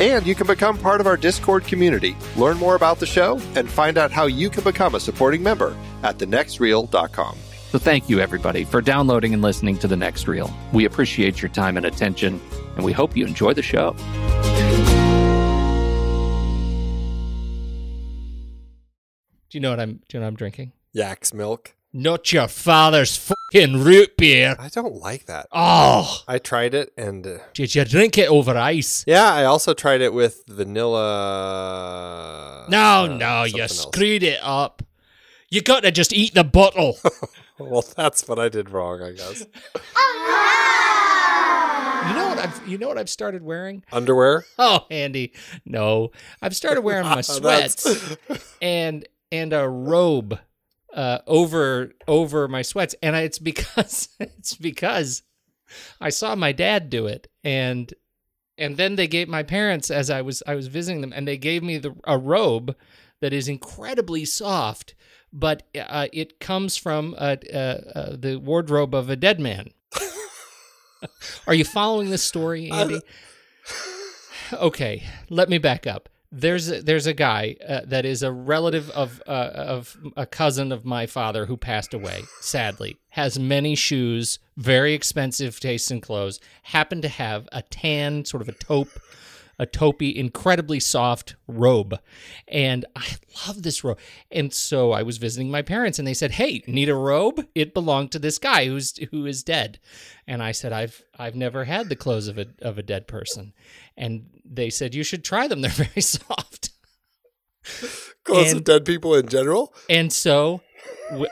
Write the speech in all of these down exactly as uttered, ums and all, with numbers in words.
And you can become part of our Discord community, learn more about the show, and find out how you can become a supporting member at the next reel dot com. So thank you, everybody, for downloading and listening to The Next Reel. We appreciate your time and attention, and we hope you enjoy the show. Do you know what I'm, do you know what I'm drinking? Yak's milk. Not your father's fucking root beer. I don't like that. Oh. I tried it and... Uh, Did you drink it over ice? Yeah, I also tried it with vanilla... No, uh, no, you else. Screwed it up. You got to just eat the bottle. Well, that's what I did wrong, I guess. You know what I've you know what I've started wearing? Underwear? Oh, Andy. No. I've started wearing my sweats and and a robe. Uh, over over my sweats, and I, it's because it's because I saw my dad do it, and and then they gave my parents as I was I was visiting them, and they gave me the, a robe that is incredibly soft, but uh, it comes from uh, uh, uh, the wardrobe of a dead man. Are you following this story, Andy? Okay, let me back up. There's a, there's a guy uh, that is a relative of uh, of a cousin of my father who passed away, sadly. Has many shoes, very expensive tastes in clothes, happened to have a tan, sort of a taupe, a taupey, incredibly soft robe. And I love this robe. And so I was visiting my parents, and they said, hey, need a robe? It belonged to this guy who's who is dead. And I said, I've I've never had the clothes of a of a dead person. And they said, you should try them. They're very soft. Clothes of dead people in general? And so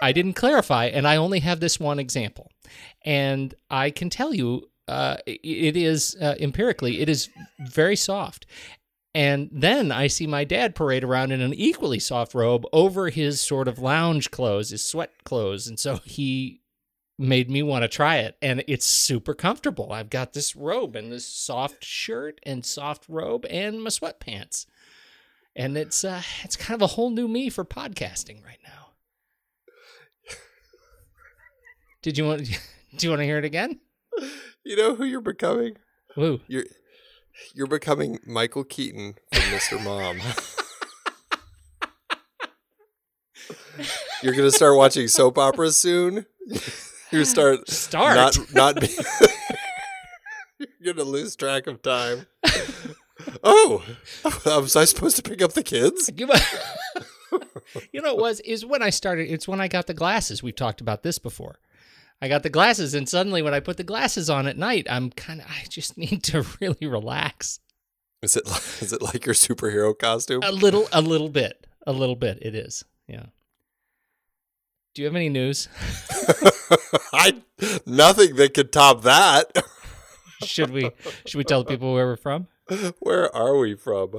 I didn't clarify, and I only have this one example. And I can tell you, uh, it is, uh, empirically, it is very soft. And then I see my dad parade around in an equally soft robe over his sort of lounge clothes, his sweat clothes. And so he... made me want to try it. And it's super comfortable. I've got this robe and this soft shirt and soft robe and my sweatpants. And it's uh, it's kind of a whole new me for podcasting right now. Did you want? Do you want to hear it again? You know who you're becoming? Who? You're you're becoming Michael Keaton from Mister Mom. You're gonna start watching soap operas soon. You start start not not. Be, you're gonna lose track of time. Oh, was I supposed to pick up the kids? You know, it was is when I started. It's when I got the glasses. We've talked about this before. I got the glasses, and suddenly when I put the glasses on at night, I'm kind of. I just need to really relax. Is it like, is it like your superhero costume? A little, a little bit, a little bit. It is. Yeah. Do you have any news? I nothing that could top that. Should we? Should we tell the people where we're from? Where are we from?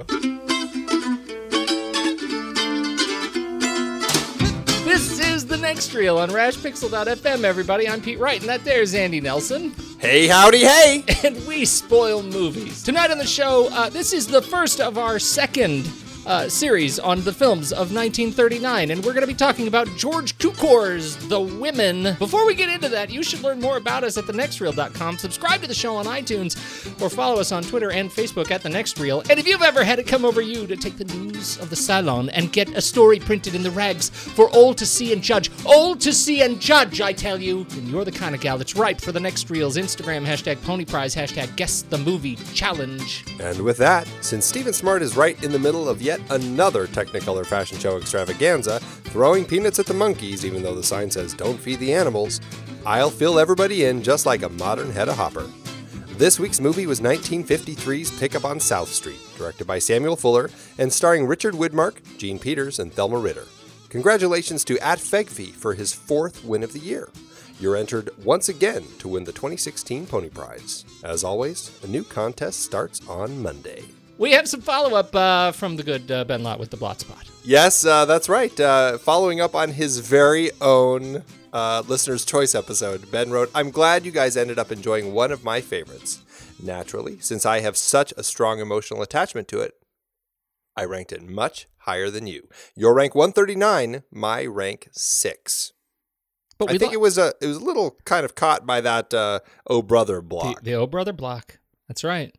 This is the Next Reel on rash pixel dot f m, everybody. I'm Pete Wright, and that there's Andy Nelson. Hey, howdy, hey! And we spoil movies. Tonight on the show, uh, this is the first of our second uh, series on the films of nineteen thirty-nine, and we're going to be talking about George Cukor's The Women. Before we get into that, you should learn more about us at the next reel dot com, subscribe to the show on iTunes, or follow us on Twitter and Facebook at The Next Reel. And if you've ever had it come over you to take the news of the salon and get a story printed in the rags for all to see and judge, all to see and judge, I tell you, then you're the kind of gal that's ripe for The Next Reel's Instagram hashtag ponyprize hashtag guess the movie challenge. And with that, since Stephen Smart is right in the middle of yet another Technicolor fashion show extravaganza, throwing peanuts at the monkeys even though the sign says don't feed the animals, I'll fill everybody in just like a modern head of hopper. This week's movie was nineteen fifty-three's Pickup on South Street, directed by Samuel Fuller and starring Richard Widmark, Gene Peters, and Thelma Ritter. Congratulations to At Fegfi for his fourth win of the year. You're entered once again to win the twenty sixteen Pony Prize. As always, a new contest starts on Monday. We have some follow-up uh, from the good uh, Ben Lott with the Blot Spot. Yes, uh, that's right. Uh, following up on his very own uh, Listener's Choice episode, Ben wrote, I'm glad you guys ended up enjoying one of my favorites. Naturally, since I have such a strong emotional attachment to it, I ranked it much higher than you. Your rank one thirty-nine, my rank six. But I think lo- it was a it was a little kind of caught by that uh, O Brother block. The, the O Brother block. That's right.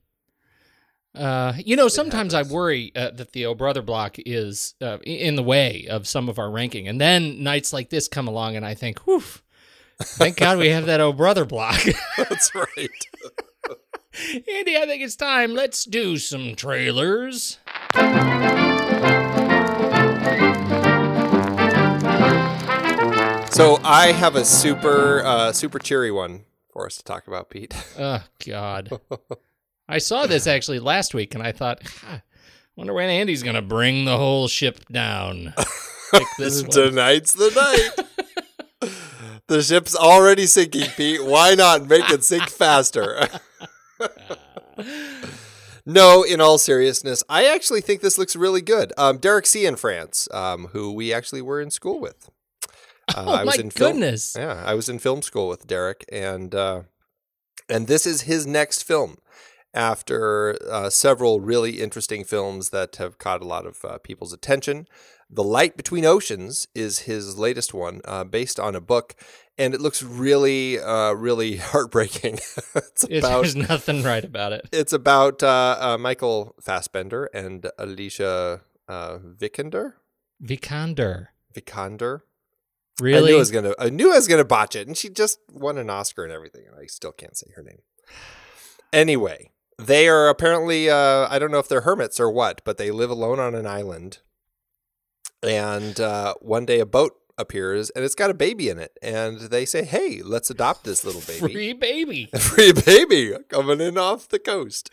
Uh, you know, sometimes I worry uh, that the O Brother block is uh, in the way of some of our ranking. And then nights like this come along and I think, whew, thank God we have that O Brother block. That's right. Andy, I think it's time. Let's do some trailers. So I have a super, uh, super cheery one for us to talk about, Pete. Oh, God. I saw this actually last week, and I thought, I wonder when Andy's going to bring the whole ship down. This Tonight's the night. The ship's already sinking, Pete. Why not make it sink faster? No, in all seriousness, I actually think this looks really good. Um, Derek C. in France, um, who we actually were in school with. Uh, oh, I was my in film, goodness. Yeah, I was in film school with Derek, and uh, and this is his next film. After uh, several really interesting films that have caught a lot of uh, people's attention. The Light Between Oceans is his latest one, uh, based on a book, and it looks really, uh, really heartbreaking. It's about, there's nothing right about it. It's about uh, uh, Michael Fassbender and Alicia uh, Vikander? Vikander. Vikander. Really? I knew I was gonna, I knew I was gonna botch it, and she just won an Oscar and everything, and I still can't say her name. Anyway. They are apparently, uh, I don't know if they're hermits or what, but they live alone on an island. And uh, one day a boat appears and it's got a baby in it. And they say, hey, let's adopt this little baby. Free baby. Free baby coming in off the coast.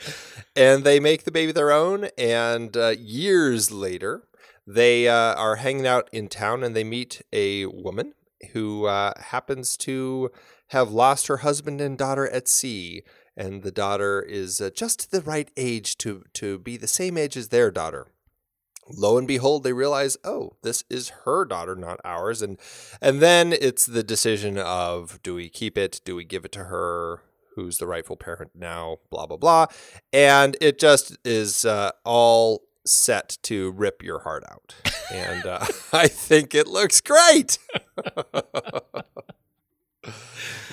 And they make the baby their own. And uh, years later, they uh, are hanging out in town and they meet a woman who uh, happens to have lost her husband and daughter at sea. And the daughter is uh, just the right age to, to be the same age as their daughter. lo and behold, they realize, oh, this is her daughter, not ours. And and then it's the decision of, do we keep it? Do we give it to her? Who's the rightful parent now? Blah, blah, blah. And it just is uh, all set to rip your heart out. And uh, I think it looks great.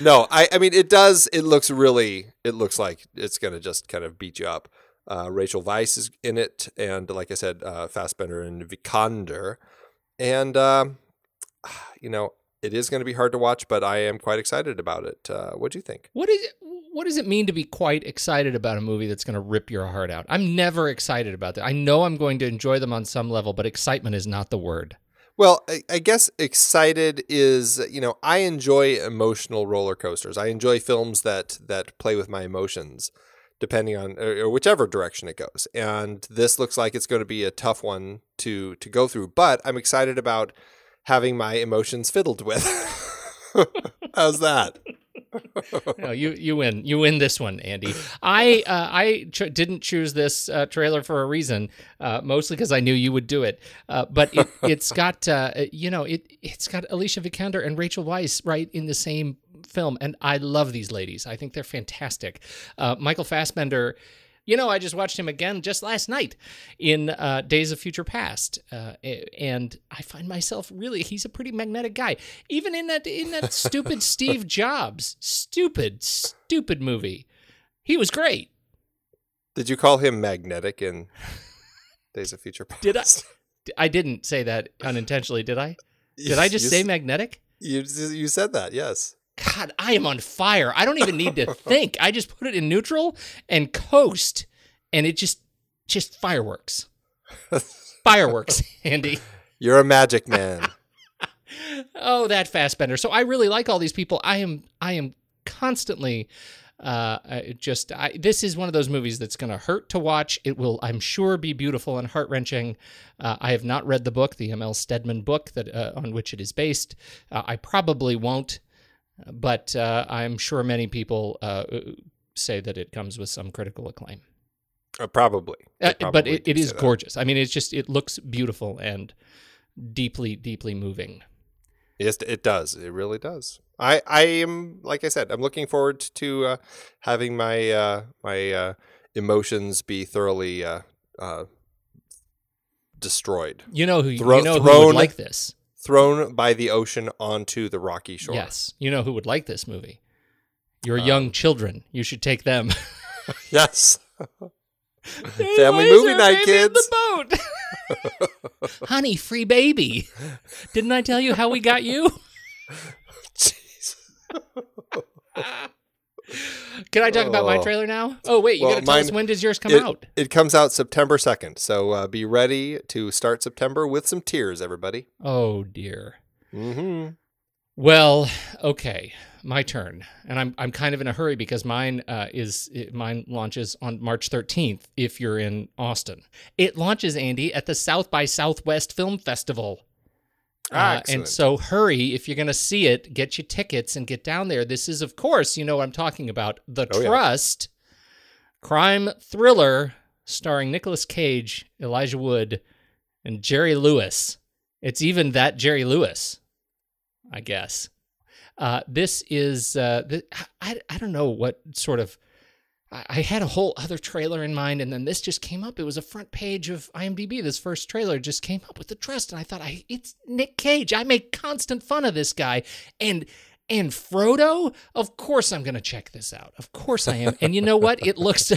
No, I, I mean, it does. It looks really, it looks like it's going to just kind of beat you up. Uh, Rachel Weisz is in it, and like I said, uh, Fassbender and Vikander. And, uh, you know, it is going to be hard to watch, but I am quite excited about it. Uh, what do you think? What is it, what does it mean to be quite excited about a movie that's going to rip your heart out? I'm never excited about that. I know I'm going to enjoy them on some level, but excitement is not the word. Well, I, I guess excited is, you know, I enjoy emotional roller coasters. I enjoy films that that play with my emotions, depending on or whichever direction it goes. And this looks like it's going to be a tough one to to go through, but I'm excited about having my emotions fiddled with. How's that? No, you you win. You win this one, Andy. I uh, I ch- didn't choose this uh, trailer for a reason, uh, mostly because I knew you would do it. Uh, but it, it's got uh, you know it it's got Alicia Vikander and Rachel Weisz right in the same film, and I love these ladies. I think they're fantastic. Uh, Michael Fassbender. You know, I just watched him again just last night in uh, Days of Future Past, uh, and I find myself really—he's a pretty magnetic guy. Even in that in that stupid Steve Jobs, stupid, stupid movie, he was great. Did you call him magnetic in Days of Future Past? Did I? I didn't say that unintentionally, did I? Did you, I just you, say magnetic? You you said that, yes. God, I am on fire. I don't even need to think. I just put it in neutral and coast, and it just, just fireworks. Fireworks, Andy. You're a magic man. Oh, that Fassbender. So I really like all these people. I am, I am constantly uh, just, I, this is one of those movies that's going to hurt to watch. It will, I'm sure, be beautiful and heart-wrenching. Uh, I have not read the book, the M L Stedman book that uh, on which it is based. Uh, I probably won't. But uh, I'm sure many people uh, say that it comes with some critical acclaim. Uh, probably. probably uh, but it, it is gorgeous. That. I mean, it's just, it looks beautiful and deeply, deeply moving. Yes, it does. It really does. I, I am, like I said, I'm looking forward to uh, having my uh, my uh, emotions be thoroughly uh, uh, destroyed. You know who, Thro- you know who would like this. Thrown by the ocean onto the rocky shore. Yes. You know who would like this movie? Your um, young children. You should take them. Yes. Family movie night, kids. The boat. Honey, free baby. Didn't I tell you how we got you? Jeez. Can I talk oh. about my trailer now? Oh, wait. You well, got to tell mine, us when does yours come it, out? It comes out September second. So uh, be ready to start September with some tears, everybody. Oh, dear. Mm-hmm. Well, okay. My turn. And I'm I'm kind of in a hurry because mine uh, is it, mine launches on March thirteenth if you're in Austin. It launches, Andy, at the South by Southwest Film Festival. Uh, and so hurry, if you're going to see it, get your tickets and get down there. This is, of course, you know what I'm talking about, The oh, Trust, yeah. Crime thriller starring Nicolas Cage, Elijah Wood, and Jerry Lewis. It's even that Jerry Lewis, I guess. Uh, this is, uh, th- I, I don't know what sort of, I, I had a whole other trailer in mind, and then this just came up. It was a front page of I M D B. This first trailer just came up with The Trust, and I thought, I, it's Nick Cage. I make constant fun of this guy. And and Frodo, of course I'm going to check this out. Of course I am. And you know what? It looks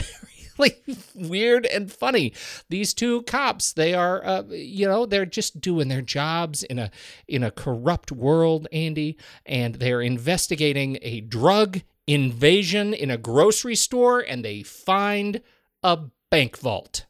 really weird and funny. These two cops, they are, uh, you know, they're just doing their jobs in a in a corrupt world, Andy, and they're investigating a drug invasion in a grocery store, and they find a bank vault.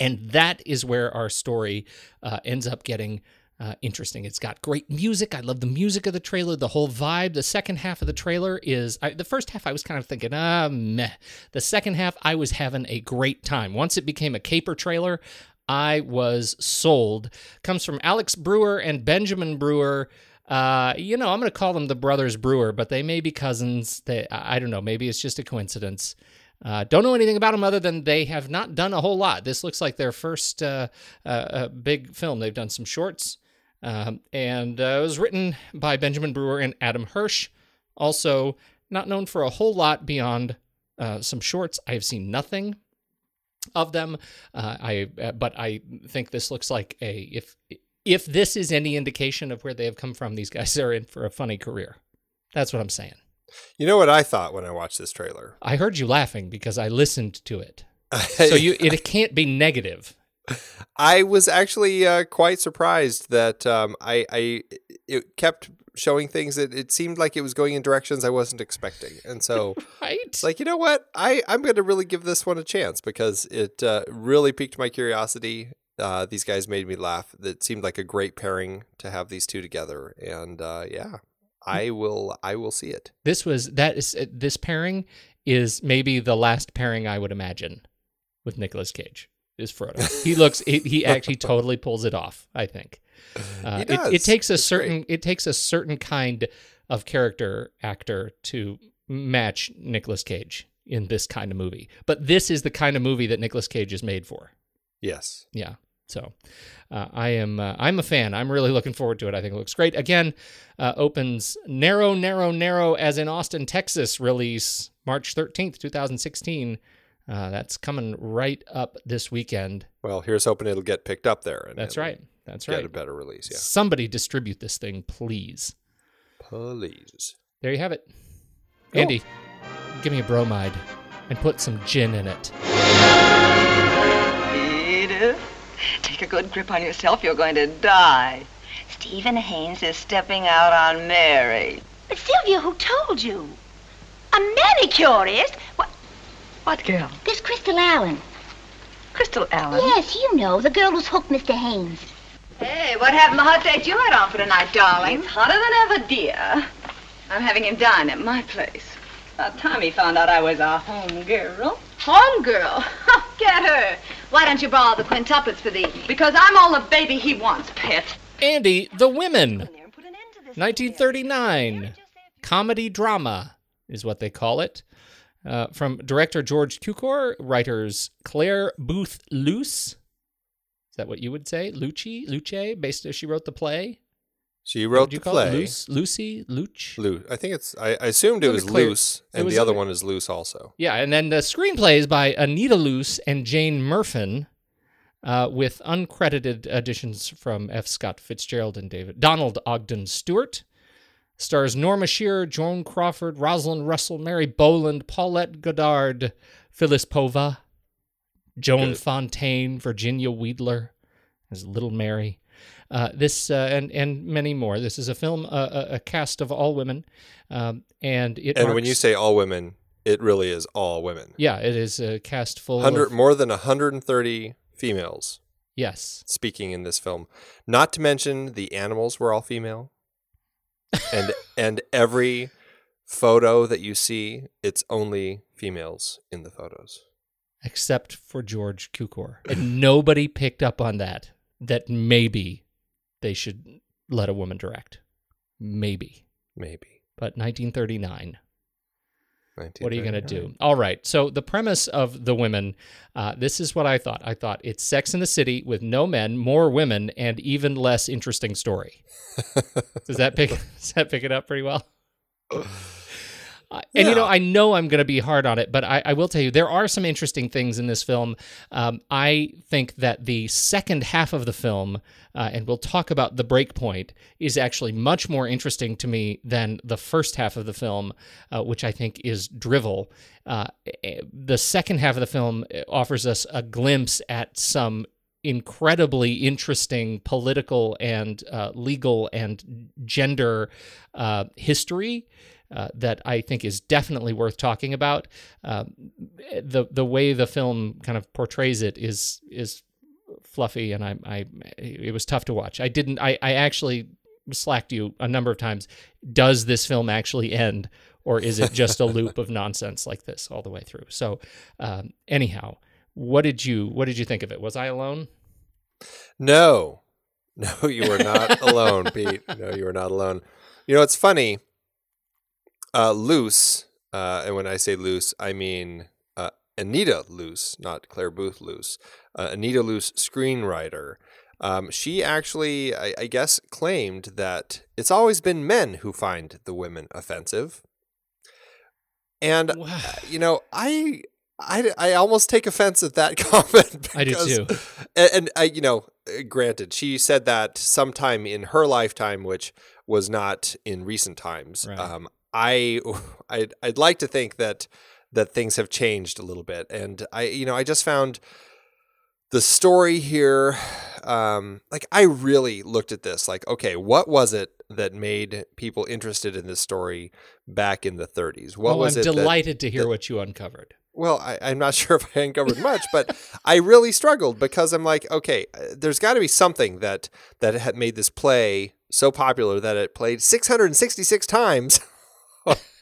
And that is where our story uh, ends up getting uh, interesting. It's got great music. I love the music of the trailer, the whole vibe. The second half of the trailer is, I, the first half I was kind of thinking, ah, meh. The second half, I was having a great time. Once it became a caper trailer, I was sold. Comes from Alex Brewer and Benjamin Brewer. Uh, you know, I'm going to call them the brothers Brewer, but they may be cousins. They, I don't know. Maybe it's just a coincidence. Uh, don't know anything about them other than they have not done a whole lot. This looks like their first uh, uh, big film. They've done some shorts. Um, and uh, it was written by Benjamin Brewer and Adam Hirsch. Also, not known for a whole lot beyond uh, some shorts. I have seen nothing of them. Uh, I uh, but I think this looks like a if if this is any indication of where they have come from, these guys are in for a funny career. That's what I'm saying. You know what I thought when I watched this trailer? I heard you laughing because I listened to it. So you, it can't be negative. I was actually uh, quite surprised that um, I, I it kept showing things that it seemed like it was going in directions I wasn't expecting. And so right? It's like, you know what? I, I'm going to really give this one a chance because it uh, really piqued my curiosity. Uh, these guys made me laugh. It seemed like a great pairing to have these two together. And uh, yeah. I will I will see it. This was that is this pairing is maybe the last pairing I would imagine with Nicolas Cage is Frodo. He looks he, he actually totally pulls it off, I think. Uh, he does. It, it takes a That's certain great. It takes a certain kind of character actor to match Nicolas Cage in this kind of movie. But this is the kind of movie that Nicolas Cage is made for. Yes. Yeah. So uh, I am uh, I'm a fan. I'm really looking forward to it. I think it looks great. Again, uh, opens narrow, narrow, narrow as in Austin, Texas release March thirteenth, twenty sixteen. Uh, that's coming right up this weekend. Well, here's hoping it'll get picked up there. And that's right. That's right. Get a better release. Yeah. Somebody distribute this thing, please. Please. There you have it. Cool. Andy, give me a bromide and put some gin in it. Edith. Take a good grip on yourself. You're going to die. Stephen Haynes is stepping out on Mary. But Sylvia, who told you? A manicurist? What? What girl? This Crystal Allen. Crystal Allen? Yes, you know, the girl who's hooked Mister Haynes. Hey, what happened to the hot date you had on for tonight, darling? It's hotter than ever, dear. I'm having him dine at my place. About time he found out I was a home girl. Home girl? Get her. Why don't you borrow the quintuplets for the evening? Because I'm all the baby he wants, pet. Andy, The Women, nineteen thirty-nine. Comedy drama is what they call it. Uh, from director George Cukor, writers Claire Boothe Luce. Is that what you would say? Lucci? Luce? Based, she wrote the play? She wrote the play. Luce, Lucy, Luch. Lu- I think it's. I, I assumed it was Loos, and was the other a, one is Loos also. Yeah, and then the screenplay is by Anita Loos and Jane Murfin, uh, with uncredited additions from F. Scott Fitzgerald and David Donald Ogden Stewart. Stars Norma Shearer, Joan Crawford, Rosalind Russell, Mary Boland, Paulette Goddard, Phyllis Pova, Joan Fontaine, Virginia Weidler as Little Mary. Uh, this uh, and and many more. This is a film, uh, a, a cast of all women, um, and it. And marks, when you say all women, it really is all women. Yeah, it is a cast full of more than one hundred thirty females. Yes, speaking in this film. Not to mention the animals were all female, and and every photo that you see, it's only females in the photos, except for George Cukor, and nobody picked up on that. That maybe they should let a woman direct. Maybe. Maybe. But nineteen thirty-nine. nineteen thirty-nine. What are you going to do? All right. So the premise of The Women, uh, this is what I thought. I thought it's Sex in the City with no men, more women, and even less interesting story. Does that pick, does that pick it up pretty well? Uh, and, yeah. you know, I know I'm going to be hard on it, but I, I will tell you, there are some interesting things in this film. Um, I think that the second half of the film, uh, and we'll talk about the break point, is actually much more interesting to me than the first half of the film, uh, which I think is drivel. Uh, the second half of the film offers us a glimpse at some incredibly interesting political and uh, legal and gender uh, history. Uh, that I think is definitely worth talking about. Uh, the the way the film kind of portrays it is is fluffy, and I I it was tough to watch. I didn't. I, I actually slacked you a number of times. Does this film actually end, or is it just a loop of nonsense like this all the way through? So, um, anyhow, what did you what did you think of it? Was I alone? No, no, you were not alone, Pete. No, you were not alone. You know, it's funny. Uh, Loose, uh, and when I say loose, I mean uh, Anita Loos, not Claire Boothe Luce, uh, Anita Loos, screenwriter. Um, she actually, I, I guess, claimed that it's always been men who find the women offensive. And, wow. you know, I, I, I almost take offense at that comment. Because, I do too. And, and I, you know, granted, she said that sometime in her lifetime, which was not in recent times. Right. Um, I, I'd, I'd like to think that that things have changed a little bit. And I, you know, I just found the story here. Um, like I really looked at this like, okay, what was it that made people interested in this story back in the thirties? What oh, was I'm it? I'm delighted that, to hear that, what you uncovered. Well, I, I'm not sure if I uncovered much, but I really struggled because I'm like, okay, there's got to be something that, that had made this play so popular that it played six hundred sixty-six times.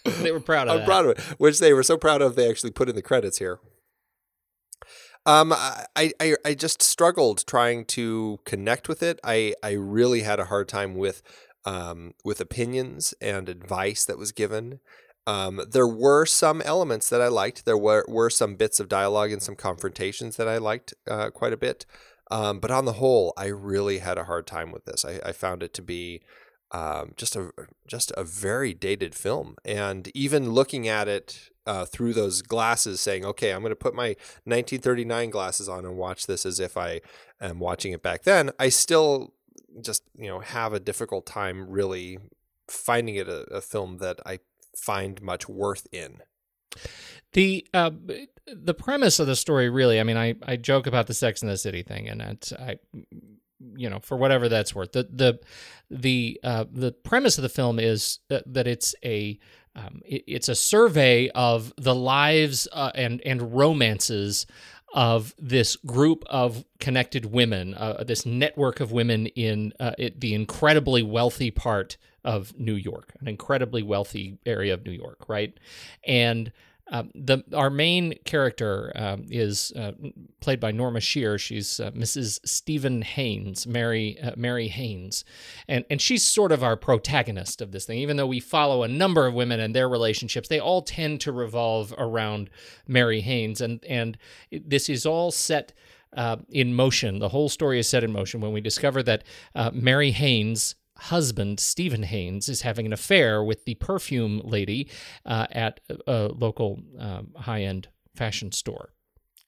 They were proud of I'm that. Proud of it, which they were so proud of they actually put in the credits here. Um, I, I, I just struggled trying to connect with it. I, I really had a hard time with um with opinions and advice that was given. Um, there were some elements that I liked. There were, were some bits of dialogue and some confrontations that I liked uh, quite a bit. Um, but on the whole, I really had a hard time with this. I, I found it to be um, just a just a very dated film. And even looking at it uh, through those glasses, saying, "Okay, I'm going to put my nineteen thirty-nine glasses on and watch this as if I am watching it back then," I still just you know have a difficult time really finding it a, a film that I find much worth in. The uh, the premise of the story, really, I mean, I, I joke about the Sex and the City thing, and it's, I, you know, for whatever that's worth, the the the uh, the premise of the film is that, that it's a um, it, it's a survey of the lives uh, and and romances of this group of connected women, uh, this network of women in uh, it, the incredibly wealthy part of New York, an incredibly wealthy area of New York, right? And um, the our main character um, is uh, played by Norma Shearer. She's uh, Missus Stephen Haynes, Mary uh, Mary Haynes, and and she's sort of our protagonist of this thing. Even though we follow a number of women and their relationships, they all tend to revolve around Mary Haynes, and and this is all set uh, in motion. The whole story is set in motion when we discover that uh, Mary Haynes' husband, Stephen Haynes, is having an affair with the perfume lady uh, at a local um, high-end fashion store.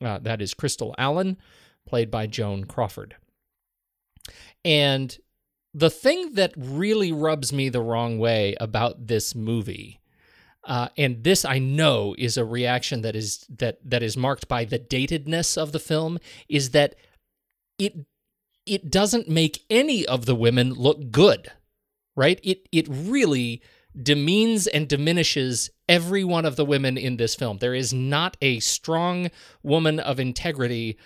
Uh, that is Crystal Allen, played by Joan Crawford. And the thing that really rubs me the wrong way about this movie, uh, and this I know is a reaction that is that that is marked by the datedness of the film, is that it It doesn't make any of the women look good, right? It it really demeans and diminishes every one of the women in this film. There is not a strong woman of integrity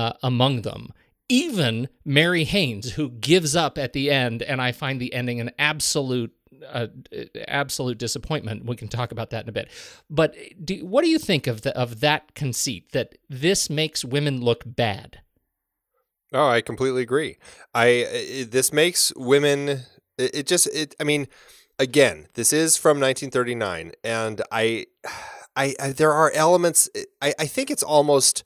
uh, among them. Even Mary Haynes, who gives up at the end, and I find the ending an absolute uh, absolute disappointment. We can talk about that in a bit. But do, what do you think of the, of that conceit, that this makes women look bad? Oh, I completely agree. I it, this makes women. It, it just. It. I mean, again, this is from nineteen thirty-nine, and I, I, I there are elements. I, I think it's almost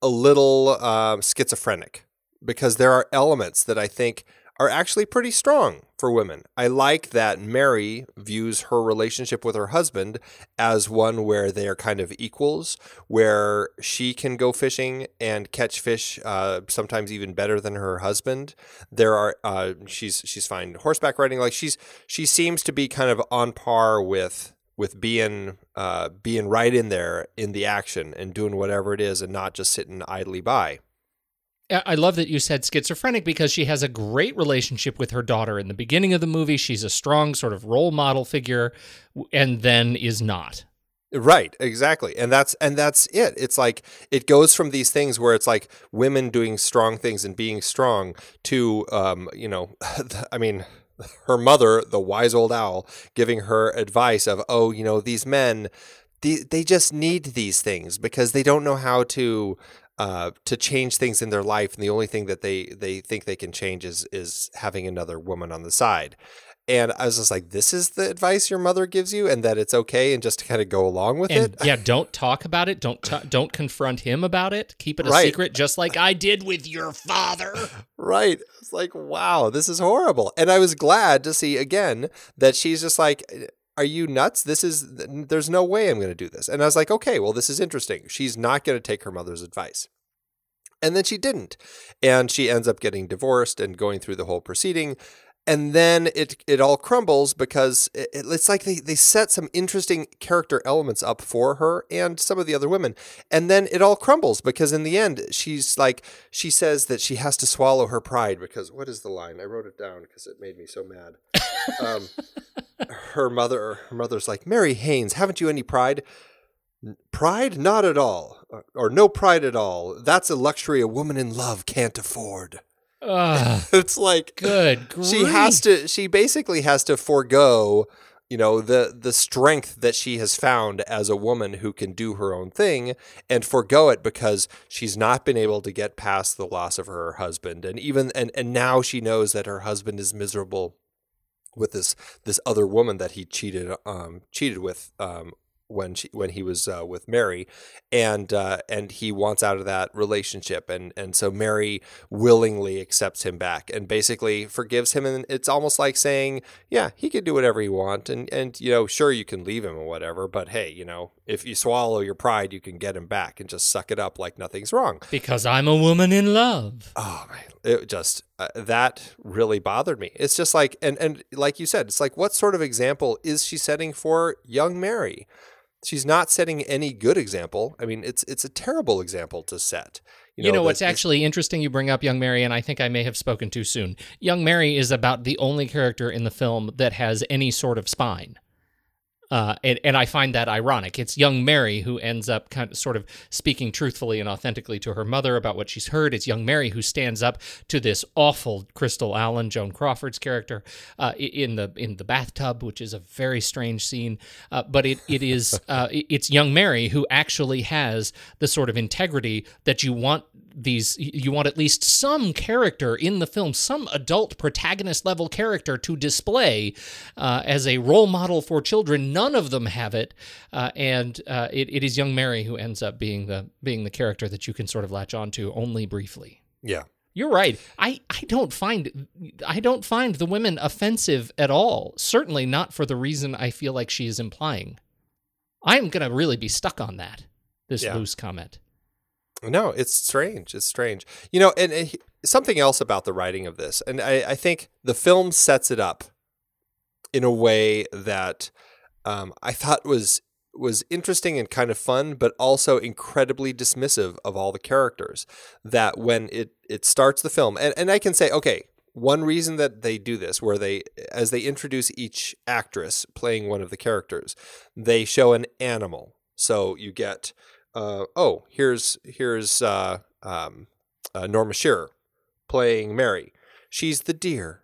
a little uh, schizophrenic because there are elements that I think are actually pretty strong for women. I like that Mary views her relationship with her husband as one where they are kind of equals, where she can go fishing and catch fish, uh, sometimes even better than her husband. There are uh, she's she's fine horseback riding. Like she's she seems to be kind of on par with with being uh, being right in there in the action and doing whatever it is and not just sitting idly by. I love that you said schizophrenic because she has a great relationship with her daughter in the beginning of the movie. She's a strong sort of role model figure and then is not. Right, exactly. And that's and that's it. It's like it goes from these things where it's like women doing strong things and being strong to, um, you know, I mean, her mother, the wise old owl, giving her advice of, oh, you know, these men, they, they just need these things because they don't know how to Uh, to change things in their life, and the only thing that they, they think they can change is is having another woman on the side. And I was just like, this is the advice your mother gives you, and that it's okay, and just to kind of go along with and, it. Yeah, don't talk about it. Don't t- don't confront him about it. Keep it a right. secret, just like I did with your father. Right. It's like, wow, this is horrible. And I was glad to see again that she's just like, are you nuts? This is there's no way I'm going to do this. And I was like, okay, well, this is interesting. She's not going to take her mother's advice. And then she didn't, and she ends up getting divorced and going through the whole proceeding. And then it it all crumbles because it, it's like they, they set some interesting character elements up for her and some of the other women. And then it all crumbles because in the end, she's like, she says that she has to swallow her pride because what is the line? I wrote it down because it made me so mad. Um, her mother, her mother's like, Mary Haynes, haven't you any pride? Pride? Not at all. Or, or no pride at all. That's a luxury a woman in love can't afford. Uh, it's like good grief. She has to she basically has to forego, you know, the the strength that she has found as a woman who can do her own thing and forego it because she's not been able to get past the loss of her husband. And even and, and now she knows that her husband is miserable with this this other woman that he cheated um cheated with um when she when he was uh, with Mary, and uh, and he wants out of that relationship, and and so Mary willingly accepts him back and basically forgives him, and it's almost like saying, yeah, he can do whatever you want, and and you know, sure, you can leave him or whatever, but hey, you know, if you swallow your pride, you can get him back and just suck it up like nothing's wrong. Because I'm a woman in love. Oh man, it just uh, that really bothered me. It's just like and and like you said, it's like what sort of example is she setting for young Mary? She's not setting any good example. I mean, it's it's a terrible example to set. You know, you know what's actually interesting you bring up young Mary, and I think I may have spoken too soon. Young Mary is about the only character in the film that has any sort of spine. Uh, and, and I find that ironic. It's young Mary who ends up kind of sort of speaking truthfully and authentically to her mother about what she's heard. It's young Mary who stands up to this awful Crystal Allen, Joan Crawford's character, uh, in the in the bathtub, which is a very strange scene. Uh, but it it is uh, it's young Mary who actually has the sort of integrity that you want. These you want at least some character in the film, some adult protagonist level character to display uh, as a role model for children. None of them have it, uh, and uh, it, it is young Mary who ends up being the being the character that you can sort of latch onto only briefly. Yeah, you're right. I, I don't find I don't find the women offensive at all. Certainly not for the reason I feel like she is implying. I'm gonna really be stuck on that. This yeah. loose comment. No, it's strange. It's strange. You know, and, and something else about the writing of this, and I, I think the film sets it up in a way that um, I thought was was interesting and kind of fun, but also incredibly dismissive of all the characters. That when it, it starts the film, and, and I can say, okay, one reason that they do this, where they, as they introduce each actress playing one of the characters, they show an animal. So you get... Uh, oh, here's here's uh, um, uh, Norma Shearer playing Mary. She's the deer,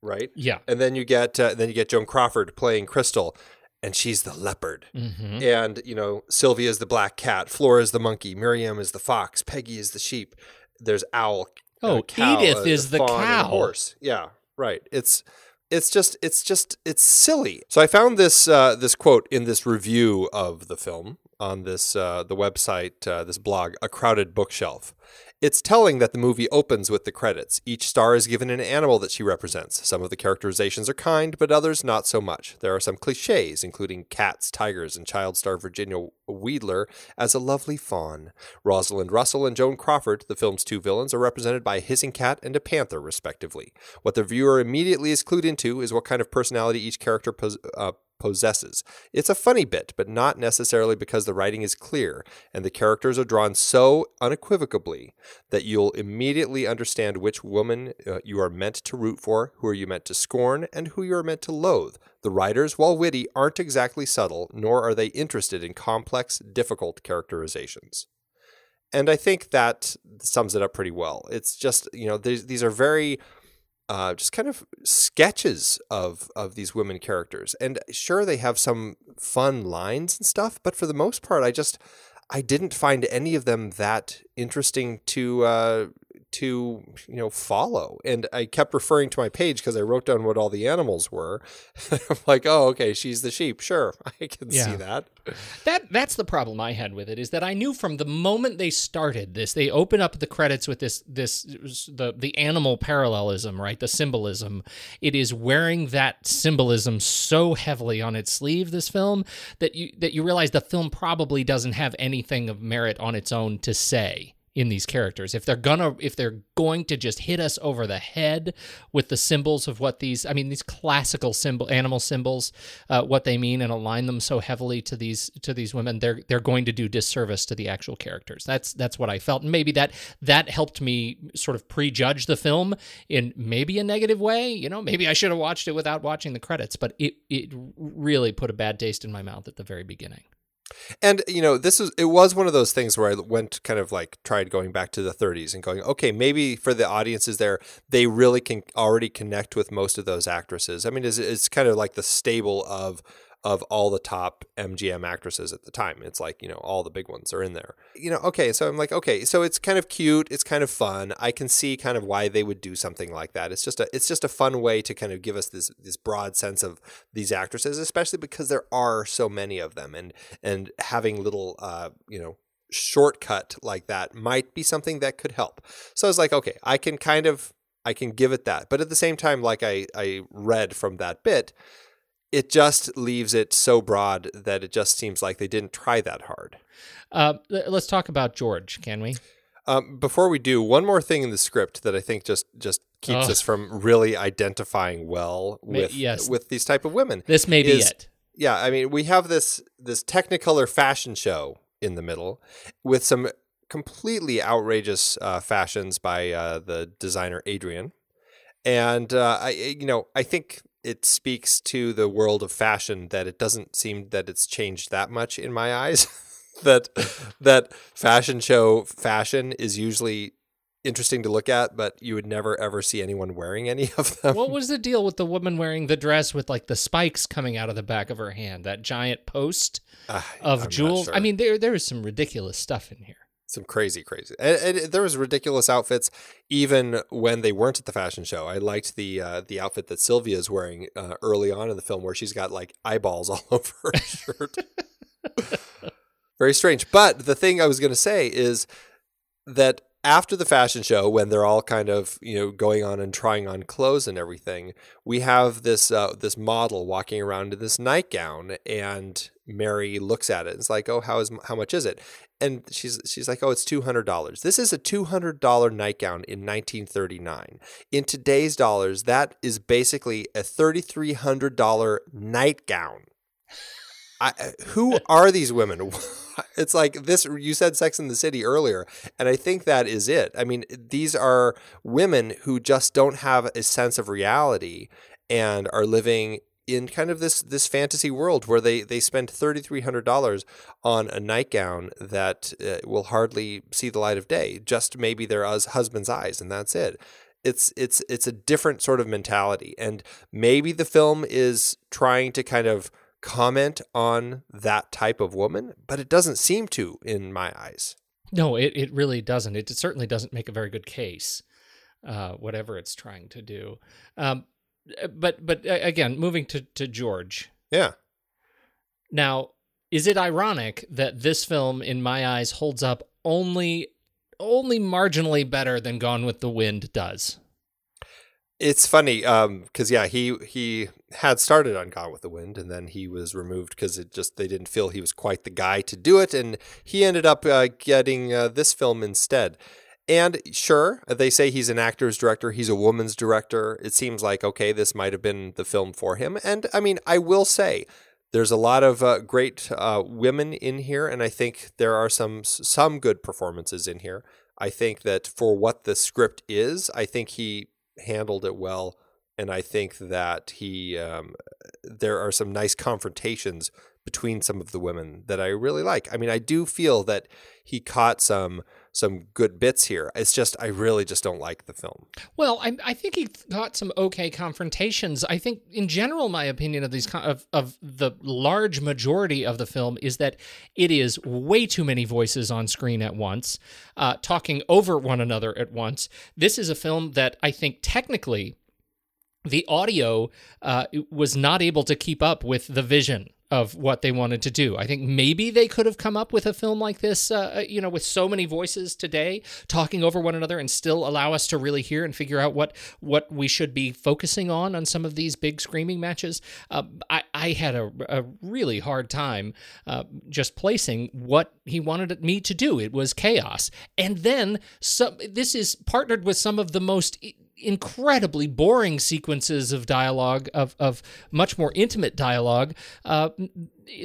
right? Yeah. And then you get uh, then you get Joan Crawford playing Crystal, and she's the leopard. Mm-hmm. And you know, Sylvia is the black cat, Flora is the monkey, Miriam is the fox, Peggy is the sheep. There's owl. Oh, uh, cow, Edith uh, the is the cow. The horse. Yeah, right. It's. It's just, it's just, it's silly. So I found this uh, this quote in this review of the film on this uh, the website, uh, this blog, A Crowded Bookshelf. It's telling that the movie opens with the credits. Each star is given an animal that she represents. Some of the characterizations are kind, but others not so much. There are some cliches, including cats, tigers, and child star Virginia Weidler as a lovely fawn. Rosalind Russell and Joan Crawford, the film's two villains, are represented by a hissing cat and a panther, respectively. What the viewer immediately is clued into is what kind of personality each character pos- uh, possesses. It's a funny bit, but not necessarily because the writing is clear and the characters are drawn so unequivocally that you'll immediately understand which woman uh, you are meant to root for, who are you meant to scorn, and who you are meant to loathe. The writers, while witty, aren't exactly subtle, nor are they interested in complex, difficult characterizations. And I think that sums it up pretty well. It's just, you know, these, these are very... Uh, just kind of sketches of of these women characters. And sure, they have some fun lines and stuff, but for the most part, I just, I didn't find any of them that interesting to uh, to, you know, follow. And I kept referring to my page because I wrote down what all the animals were. I'm like, oh, okay, she's the sheep. Sure, I can yeah. see that. That that's the problem I had with it, is that I knew from the moment they started this, they open up the credits with this this the the animal parallelism, right? The symbolism. It is wearing that symbolism so heavily on its sleeve, this film, that you that you realize the film probably doesn't have anything of merit on its own to say in these characters. If they're gonna, if they're going to just hit us over the head with the symbols of what these, I mean, these classical symbol, animal symbols, uh, what they mean, and align them so heavily to these to these women, they're they're going to do disservice to the actual characters. That's that's what I felt, and maybe that that helped me sort of prejudge the film in maybe a negative way. You know, maybe I should have watched it without watching the credits, but it it really put a bad taste in my mouth at the very beginning. And, you know, this is, it was one of those things where I went kind of like tried going back to the thirties and going, okay, maybe for the audiences there, they really can already connect with most of those actresses. I mean, it's, it's kind of like the stable of of all the top M G M actresses at the time. It's like, you know, all the big ones are in there. You know, okay, so I'm like, okay, so it's kind of cute. It's kind of fun. I can see kind of why they would do something like that. It's just a it's just a fun way to kind of give us this this broad sense of these actresses, especially because there are so many of them. And, and having little, uh, you know, shortcut like that might be something that could help. So I was like, okay, I can kind of, I can give it that. But at the same time, like I, I read from that bit, it just leaves it so broad that it just seems like they didn't try that hard. Uh, let's talk about George, can we? Um, before we do, one more thing in the script that I think just, just keeps oh. us from really identifying well with yes. with these type of women. This may be is, it. Yeah, I mean, we have this this Technicolor fashion show in the middle with some completely outrageous uh, fashions by uh, the designer Adrian. And, uh, I you know, I think... it speaks to the world of fashion that it doesn't seem that it's changed that much in my eyes. that that fashion show fashion is usually interesting to look at, but you would never ever see anyone wearing any of them. What was the deal with the woman wearing the dress with like the spikes coming out of the back of her hand, that giant post uh, of I'm jewels? Sure. I mean, there there is some ridiculous stuff in here. Some crazy, crazy. And, and there was ridiculous outfits even when they weren't at the fashion show. I liked the uh, the outfit that Sylvia is wearing uh, early on in the film where she's got like eyeballs all over her shirt. Very strange. But the thing I was going to say is that after the fashion show, when they're all kind of, you know, going on and trying on clothes and everything, we have this uh, this model walking around in this nightgown, and Mary looks at it and it's like, oh, how is how much is it? And she's she's like, oh, it's two hundred dollars. This is a two hundred dollars nightgown in nineteen thirty-nine. In today's dollars, that is basically a three thousand three hundred dollars nightgown. I, who are these women? It's like this. You said Sex and the City earlier, and I think that is it. I mean, these are women who just don't have a sense of reality and are living in kind of this this fantasy world where they, they spend three thousand three hundred dollars on a nightgown that uh, will hardly see the light of day, just maybe their husband's eyes, and that's it. It's it's it's a different sort of mentality, and maybe the film is trying to kind of comment on that type of woman, but it doesn't seem to in my eyes. No, it, it really doesn't. It certainly doesn't make a very good case, uh, whatever it's trying to do. Um But but again, moving to, to George. Yeah. Now, is it ironic that this film, in my eyes, holds up only only marginally better than Gone with the Wind does? It's funny because um, yeah, he he had started on Gone with the Wind, and then he was removed because it just they didn't feel he was quite the guy to do it, and he ended up uh, getting uh, this film instead. And sure, they say he's an actor's director. He's a woman's director. It seems like, okay, this might have been the film for him. And I mean, I will say there's a lot of uh, great uh, women in here. And I think there are some some good performances in here. I think that for what the script is, I think he handled it well. And I think that he um, there are some nice confrontations between some of the women that I really like. I mean, I do feel that he caught some some good bits here. It's just, I really just don't like the film. Well, I, I think he got some okay confrontations. I think, in general, my opinion of these of, of the large majority of the film is that it is way too many voices on screen at once, uh, talking over one another at once. This is a film that I think technically the audio uh, was not able to keep up with the vision of what they wanted to do. I think maybe they could have come up with a film like this, uh, you know, with so many voices today talking over one another, and still allow us to really hear and figure out what what we should be focusing on on some of these big screaming matches. Uh, I, I had a, a really hard time uh, just placing what he wanted me to do. It was chaos. And then some, this is partnered with some of the most incredibly boring sequences of dialogue, of of much more intimate dialogue uh,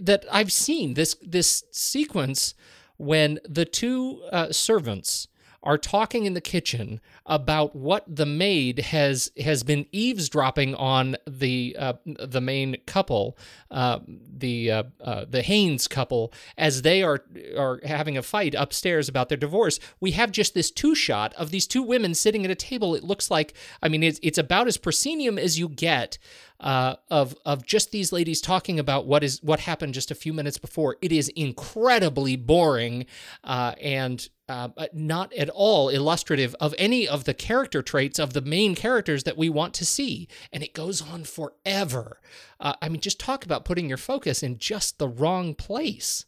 that I've seen. This this sequence when the two uh, servants are talking in the kitchen about what the maid has has been eavesdropping on the uh, the main couple, uh, the uh, uh, the Haynes couple, as they are are having a fight upstairs about their divorce. We have just this two shot of these two women sitting at a table. It looks like, I mean, it's it's about as proscenium as you get. Uh, of of just these ladies talking about what is what happened just a few minutes before. It is incredibly boring uh, and uh, not at all illustrative of any of the character traits of the main characters that we want to see. And it goes on forever. Uh, I mean, just talk about putting your focus in just the wrong place.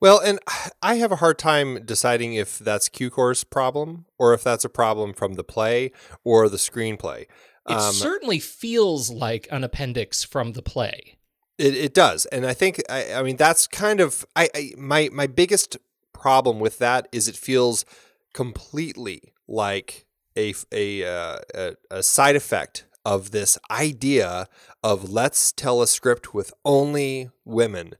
Well, and I have a hard time deciding if that's Cukor's problem or if that's a problem from the play or the screenplay. It um, certainly feels like an appendix from the play. It, it does. And I think, I, I mean, that's kind of, I, I my my biggest problem with that is it feels completely like a, a, a, a side effect of this idea of let's tell a script with only women.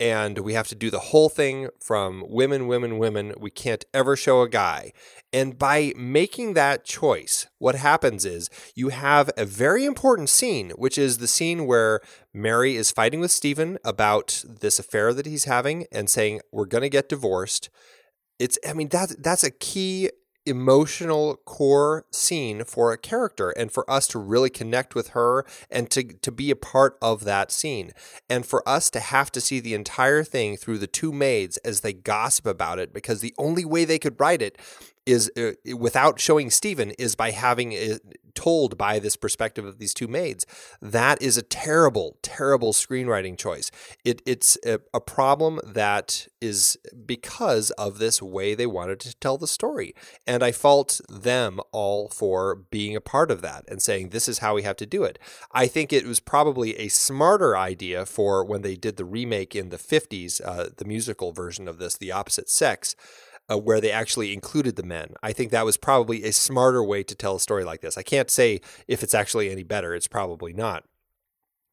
And we have to do the whole thing from women, women, women. We can't ever show a guy. And by making that choice, what happens is you have a very important scene, which is the scene where Mary is fighting with Stephen about this affair that he's having and saying, we're going to get divorced. It's, I mean, that, that's a key emotional core scene for a character and for us to really connect with her and to, to be a part of that scene. And for us to have to see the entire thing through the two maids as they gossip about it, because the only way they could write it is uh, without showing Stephen is by having it told by this perspective of these two maids. That is a terrible, terrible screenwriting choice. It, it's a, a problem that is because of this way they wanted to tell the story. And I fault them all for being a part of that and saying, this is how we have to do it. I think it was probably a smarter idea for when they did the remake in the fifties, uh, the musical version of this, The Opposite Sex, Uh, where they actually included the men. I think that was probably a smarter way to tell a story like this. I can't say if it's actually any better. It's probably not.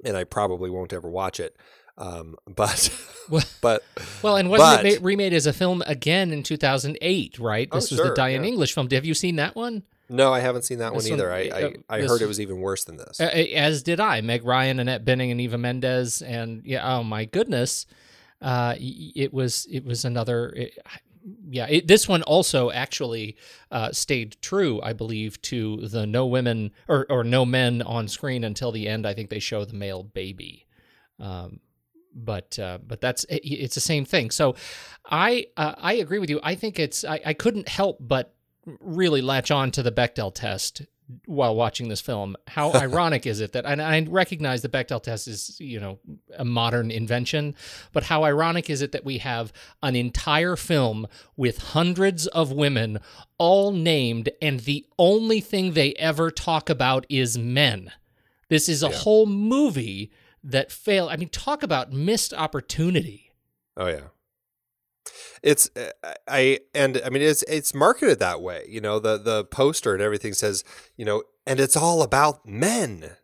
And I probably won't ever watch it. Um, but, well, but, well, and wasn't but, it remade as a film again in two thousand eight, right? This oh, was sure, the Diane yeah. English film. Have you seen that one? No, I haven't seen that this one either. One, I, I, I this, heard it was even worse than this. As did I. Meg Ryan, Annette Bening, and Eva Mendes. And yeah, oh my goodness. Uh, it was, it was another, it, Yeah, it, this one also actually uh, stayed true, I believe, to the no women or, or no men on screen until the end. I think they show the male baby, um, but uh, but that's it, it's the same thing. So I uh, I agree with you. I think it's I, I couldn't help but really latch on to the Bechdel test while watching this film. How ironic is it that, and I recognize the Bechdel test is, you know, a modern invention, but how ironic is it that we have an entire film with hundreds of women all named, and the only thing they ever talk about is men. This is a yeah. whole movie that failed. I mean, talk about missed opportunity. Oh, yeah. It's I and I mean it's it's marketed that way, you know, the the poster and everything says, you know, and it's all about men,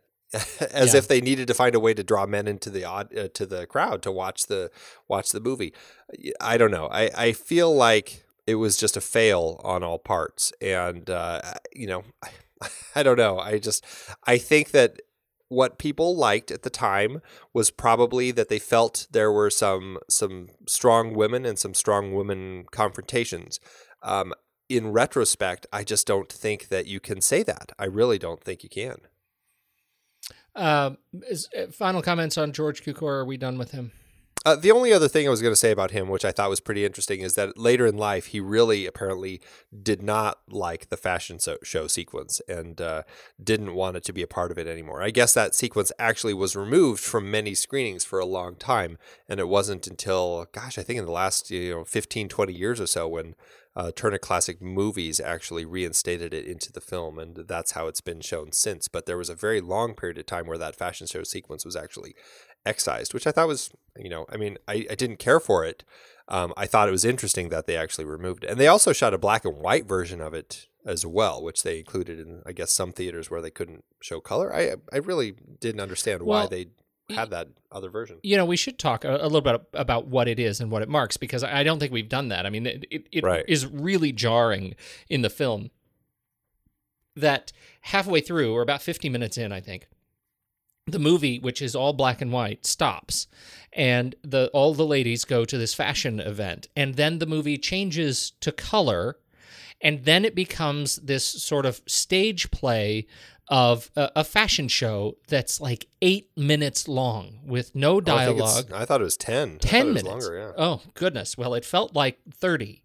as yeah. if they needed to find a way to draw men into the odd uh, to the crowd to watch the watch the movie. I don't know. I I feel like it was just a fail on all parts, and uh, you know, I, I don't know. I just I think that what people liked at the time was probably that they felt there were some some strong women and some strong women confrontations. Um, in retrospect, I just don't think that you can say that. I really don't think you can. Uh, is, final comments on George Cukor. Are we done with him? Uh, the only other thing I was going to say about him, which I thought was pretty interesting, is that later in life, he really apparently did not like the fashion so- show sequence and uh, didn't want it to be a part of it anymore. I guess that sequence actually was removed from many screenings for a long time, and it wasn't until, gosh, I think in the last you know fifteen, twenty years or so when uh, Turner Classic Movies actually reinstated it into the film, and that's how it's been shown since. But there was a very long period of time where that fashion show sequence was actually excised, which I thought was, you know, I mean, I, I didn't care for it. Um, I thought it was interesting that they actually removed it. And they also shot a black and white version of it as well, which they included in, I guess, some theaters where they couldn't show color. I I really didn't understand why well, they had that other version. You know, we should talk a, a little bit about what it is and what it marks, because I don't think we've done that. I mean, it, it, it right. is really jarring in the film that halfway through, or about fifty minutes in, I think, the movie, which is all black and white, stops, and the all the ladies go to this fashion event, and then the movie changes to color, and then it becomes this sort of stage play of a, a fashion show that's like eight minutes long with no dialogue. Oh, I, I thought it was ten. Ten minutes. It was longer, yeah. Oh, goodness. Well, it felt like thirty.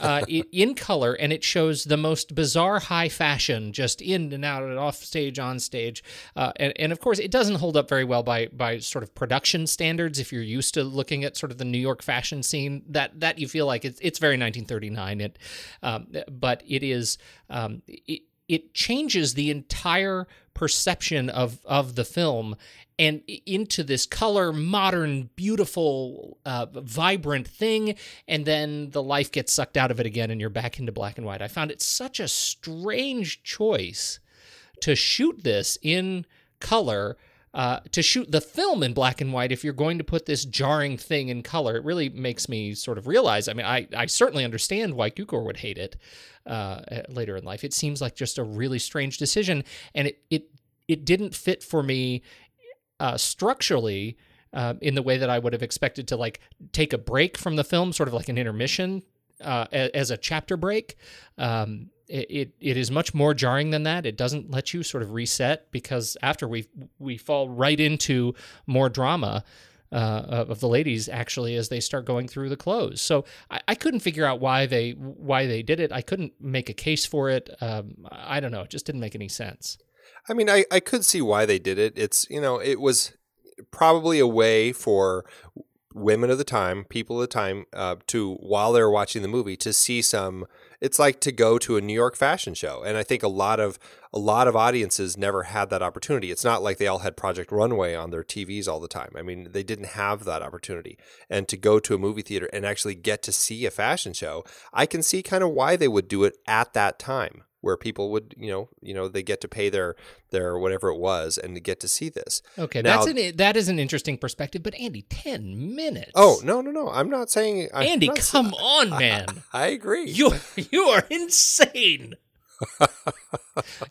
uh, in color, and it shows the most bizarre high fashion, just in and out and off stage, on stage. Uh, and, and of course, it doesn't hold up very well by by sort of production standards. If you're used to looking at sort of the New York fashion scene, that that you feel like it's, it's very nineteen thirty-nine. It, um, but it is um, it, it changes the entire perception of of the film and into this color, modern, beautiful, uh, vibrant thing, and then the life gets sucked out of it again, and you're back into black and white. I found it such a strange choice to shoot this in color, uh, to shoot the film in black and white if you're going to put this jarring thing in color. It really makes me sort of realize, I mean, I, I certainly understand why Cukor would hate it uh, later in life. It seems like just a really strange decision, and it it, it didn't fit for me Uh, structurally, uh, in the way that I would have expected to like take a break from the film, sort of like an intermission uh, a- as a chapter break. Um, it it is much more jarring than that. It doesn't let you sort of reset, because after we we fall right into more drama uh, of the ladies actually as they start going through the clothes. So I, I couldn't figure out why they why they did it. I couldn't make a case for it. Um, I don't know. It just didn't make any sense. I mean, I, I could see why they did it. It's, you know, it was probably a way for women of the time, people of the time, uh, to, while they're watching the movie, to see some, it's like to go to a New York fashion show. And I think a lot of, a lot of audiences never had that opportunity. It's not like they all had Project Runway on their T Vs all the time. I mean, they didn't have that opportunity. And to go to a movie theater and actually get to see a fashion show, I can see kind of why they would do it at that time, where people would, you know, you know, they get to pay their their whatever it was and to get to see this. Okay, now, that's an that is an interesting perspective. But Andy, ten minutes. Oh no, no, no! I'm not saying I'm Andy. Not, come on, man. I, I agree. You you are insane.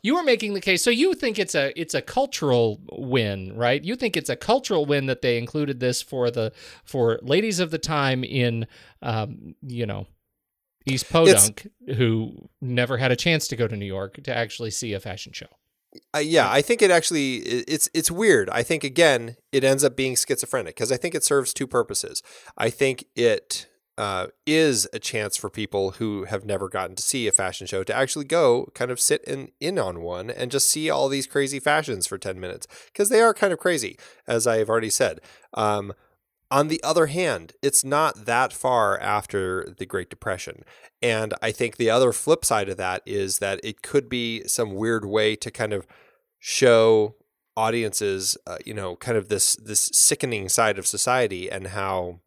You are making the case. So you think it's a it's a cultural win, right? You think it's a cultural win that they included this for the for ladies of the time in, um, you know, East Podunk, it's, who never had a chance to go to New York to actually see a fashion show. Uh, yeah, I think it actually, it's it's weird. I think, again, it ends up being schizophrenic, because I think it serves two purposes. I think it uh, is a chance for people who have never gotten to see a fashion show to actually go kind of sit in, in on one and just see all these crazy fashions for ten minutes, because they are kind of crazy, as I've already said. Um On the other hand, it's not that far after the Great Depression. And I think the other flip side of that is that it could be some weird way to kind of show audiences, uh, you know, kind of this this sickening side of society and how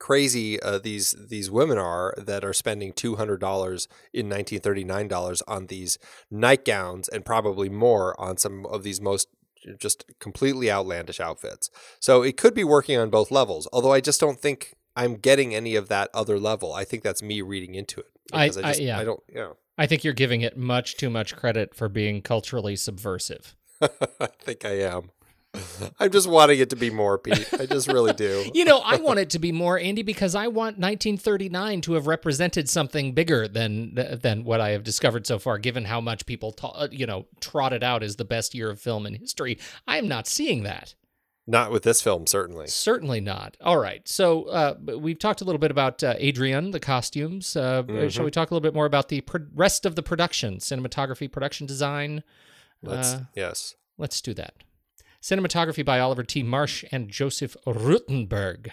crazy uh, these these women are that are spending two hundred dollars in nineteen thirty-nine dollars on these nightgowns, and probably more on some of these most just completely outlandish outfits. So it could be working on both levels, although I just don't think I'm getting any of that other level. I think that's me reading into it. I, I, just, I, yeah. I don't, you know. I think you're giving it much too much credit for being culturally subversive. I think I am. I'm just wanting it to be more, Pete. I just really do. You know, I want it to be more, Andy, because I want nineteen thirty-nine to have represented something bigger than than what I have discovered so far, given how much people, ta- you know, trot it out as the best year of film in history. I am not seeing that. Not with this film, certainly. Certainly not. All right. So uh, we've talked a little bit about uh, Adrian, the costumes. Uh, mm-hmm. Shall we talk a little bit more about the pro- rest of the production, cinematography, production design? Let's, uh, yes. Let's do that. Cinematography by Oliver T. Marsh and Joseph Rutenberg.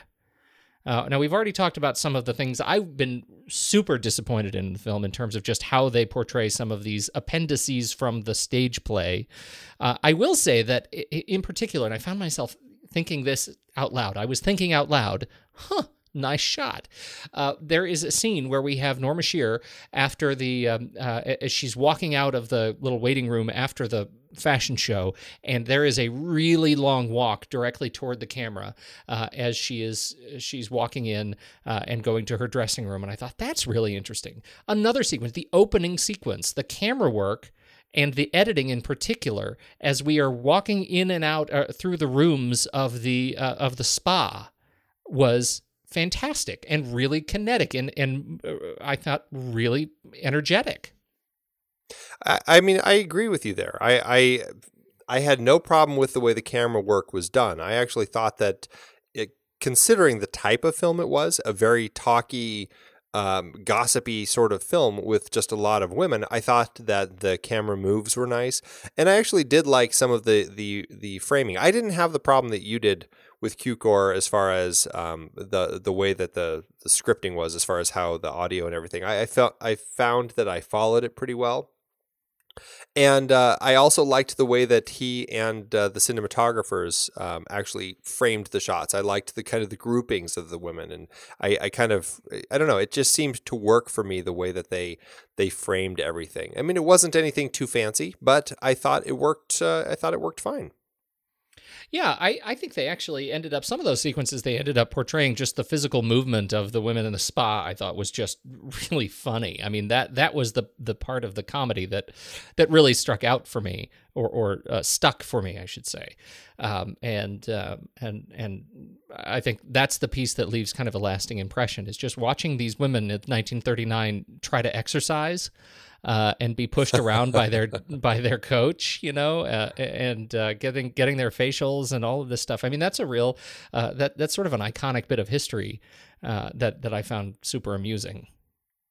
Uh, now, we've already talked about some of the things I've been super disappointed in the film in terms of just how they portray some of these appendices from the stage play. Uh, I will say that in particular, and I found myself thinking this out loud, I was thinking out loud, huh, nice shot. Uh, there is a scene where we have Norma Shearer after the, um, uh, as she's walking out of the little waiting room after the fashion show, and there is a really long walk directly toward the camera uh, as she is she's walking in uh, and going to her dressing room. And I thought, that's really interesting. Another sequence, the opening sequence, the camera work and the editing in particular, as we are walking in and out uh, through the rooms of the uh, of the spa, was fantastic and really kinetic and and uh, I thought really energetic. I, I mean, I agree with you there. I, I I had no problem with the way the camera work was done. I actually thought that, it, considering the type of film it was, a very talky, um, gossipy sort of film with just a lot of women, I thought that the camera moves were nice. And I actually did like some of the the, the framing. I didn't have the problem that you did with Cukor as far as um, the the way that the, the scripting was, as far as how the audio and everything. I, I felt I found that I followed it pretty well. And uh, I also liked the way that he and uh, the cinematographers um, actually framed the shots. I liked the kind of the groupings of the women, and I, I kind of, I don't know, it just seemed to work for me the way that they they framed everything. I mean, it wasn't anything too fancy, but I thought it worked. Uh, I thought it worked fine. Yeah, I, I think they actually ended up, some of those sequences, they ended up portraying just the physical movement of the women in the spa, I thought was just really funny. I mean, that that was the the part of the comedy that that really struck out for me, or or uh, stuck for me, I should say. Um, and uh, and and I think that's the piece that leaves kind of a lasting impression, is just watching these women in nineteen thirty-nine try to exercise. Uh, and be pushed around by their by their coach, you know, uh, and uh, getting getting their facials and all of this stuff. I mean, that's a real uh, that that's sort of an iconic bit of history uh, that that I found super amusing.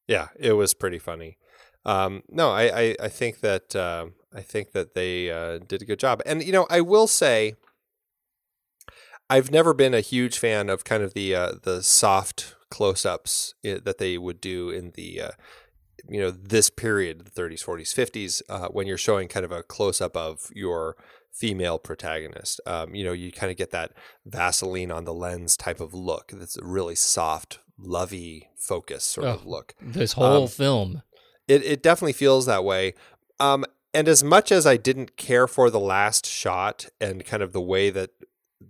Yeah, it was pretty funny. Um, no, I, I I think that uh, I think that they uh, did a good job. And you know, I will say, I've never been a huge fan of kind of the uh, the soft close-ups that they would do in the. Uh, you know, this period, the thirties, forties, fifties, uh, when you're showing kind of a close-up of your female protagonist. Um, you know, you kind of get that Vaseline on the lens type of look. That's a really soft, lovey focus sort oh, of look. This whole um, film. It, it definitely feels that way. Um, and as much as I didn't care for the last shot and kind of the way that,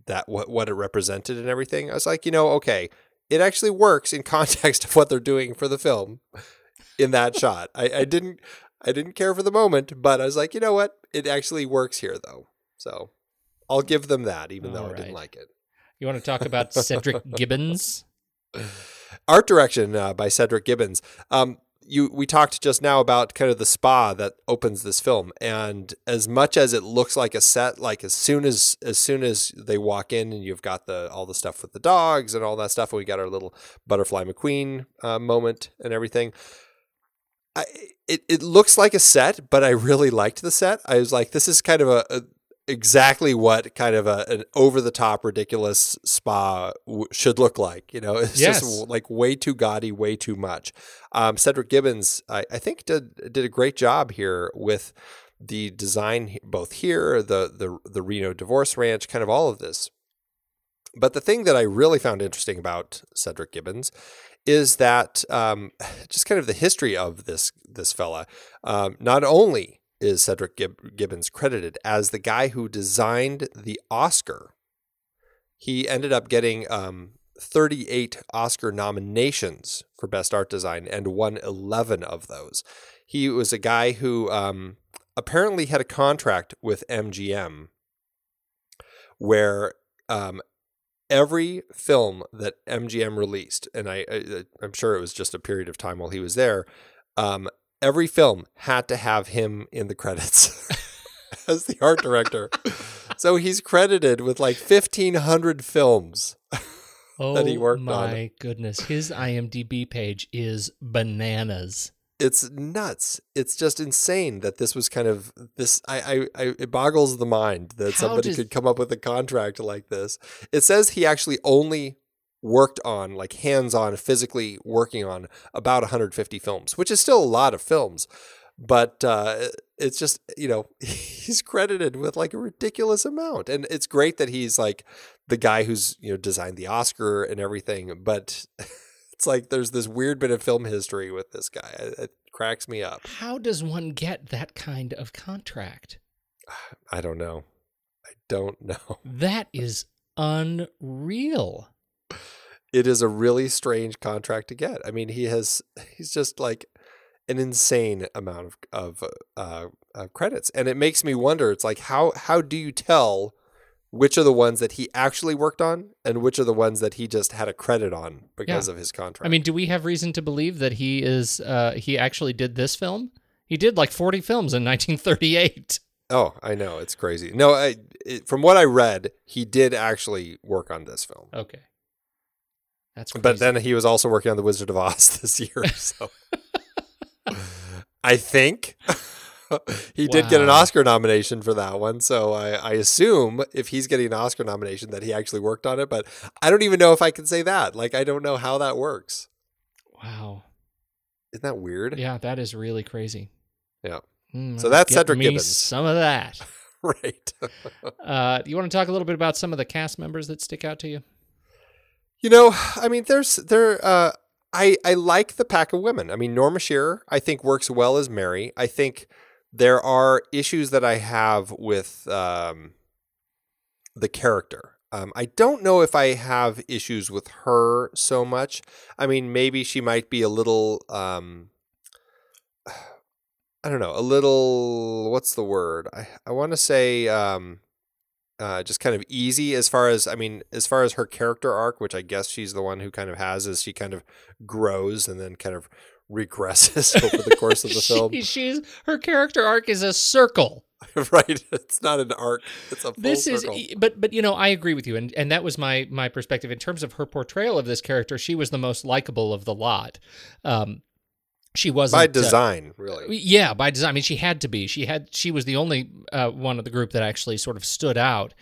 that what, what it represented and everything, I was like, you know, okay, it actually works in context of what they're doing for the film. In that shot, I, I didn't, I didn't care for the moment, but I was like, you know what? It actually works here, though. So I'll give them that, even All though right. I didn't like it. You want to talk about Cedric Gibbons? Art direction uh, by Cedric Gibbons. Um, you we talked just now about kind of the spa that opens this film, and as much as it looks like a set, like as soon as as soon as they walk in and you've got the all the stuff with the dogs and all that stuff, and we got our little Butterfly McQueen uh, moment and everything. I, it, it looks like a set, but I really liked the set. I was like, this is kind of a, a exactly what kind of a, an over-the-top ridiculous spa w- should look like. You know, it's yes. just like way too gaudy, way too much. Um, Cedric Gibbons, I, I think, did did a great job here with the design, both here, the the the Reno Divorce Ranch, kind of all of this. But the thing that I really found interesting about Cedric Gibbons is that um, just kind of the history of this this fella. Um, not only is Cedric Gib- Gibbons credited as the guy who designed the Oscar, he ended up getting um, thirty-eight Oscar nominations for Best Art Design and won eleven of those. He was a guy who um, apparently had a contract with M G M where um, every film that M G M released, and I, I, I'm sure it was just a period of time while he was there, um, every film had to have him in the credits as the art director. So he's credited with like fifteen hundred films oh, that he worked on. Oh my goodness. His I M D B page is bananas. It's nuts. It's just insane that this was kind of this. I, I, I it boggles the mind that How somebody does... could come up with a contract like this. It says he actually only worked on, like hands-on, physically working on about one hundred fifty films, which is still a lot of films. But uh, it's just, you know, he's credited with like a ridiculous amount. And it's great that he's like the guy who's, you know, designed the Oscar and everything. But it's like there's this weird bit of film history with this guy. It cracks me up. How does one get that kind of contract? I don't know. I don't know. That is unreal. It is a really strange contract to get. I mean, he has, he's just like an insane amount of of uh, uh, credits, and it makes me wonder. It's like how how do you tell which are the ones that he actually worked on, and which are the ones that he just had a credit on because yeah. of his contract? I mean, do we have reason to believe that he is uh, he actually did this film? He did like forty films in nineteen thirty-eight. Oh, I know, it's crazy. No, I it, from what I read, he did actually work on this film. Okay, that's crazy. But then he was also working on The Wizard of Oz this year, so. I think he wow. did get an Oscar nomination for that one. So I, I assume if he's getting an Oscar nomination that he actually worked on it, but I don't even know if I can say that. Like, I don't know how that works. Wow. Isn't that weird? Yeah, that is really crazy. Yeah. Mm, so that's Cedric me Gibbons. Some of that. Right. uh, you want to talk a little bit about some of the cast members that stick out to you? You know, I mean, there's, there, uh, I, I like the pack of women. I mean, Norma Shearer, I think, works well as Mary. I think there are issues that I have with um, the character. Um, I don't know if I have issues with her so much. I mean, maybe she might be a little, um, I don't know, a little, what's the word? I, I want to say um, uh, just kind of easy as far as, I mean, as far as her character arc, which I guess she's the one who kind of has is she kind of grows and then kind of regresses over the course of the she, film. She's her character arc is a circle. Right. It's not an arc. It's a full this circle. Is, but, but, you know, I agree with you. And, and that was my, my perspective in terms of her portrayal of this character. She was the most likable of the lot. Um, She wasn't by design, uh, really. Yeah, by design. I mean, she had to be. She had. She was the only uh, one of the group that actually sort of stood out,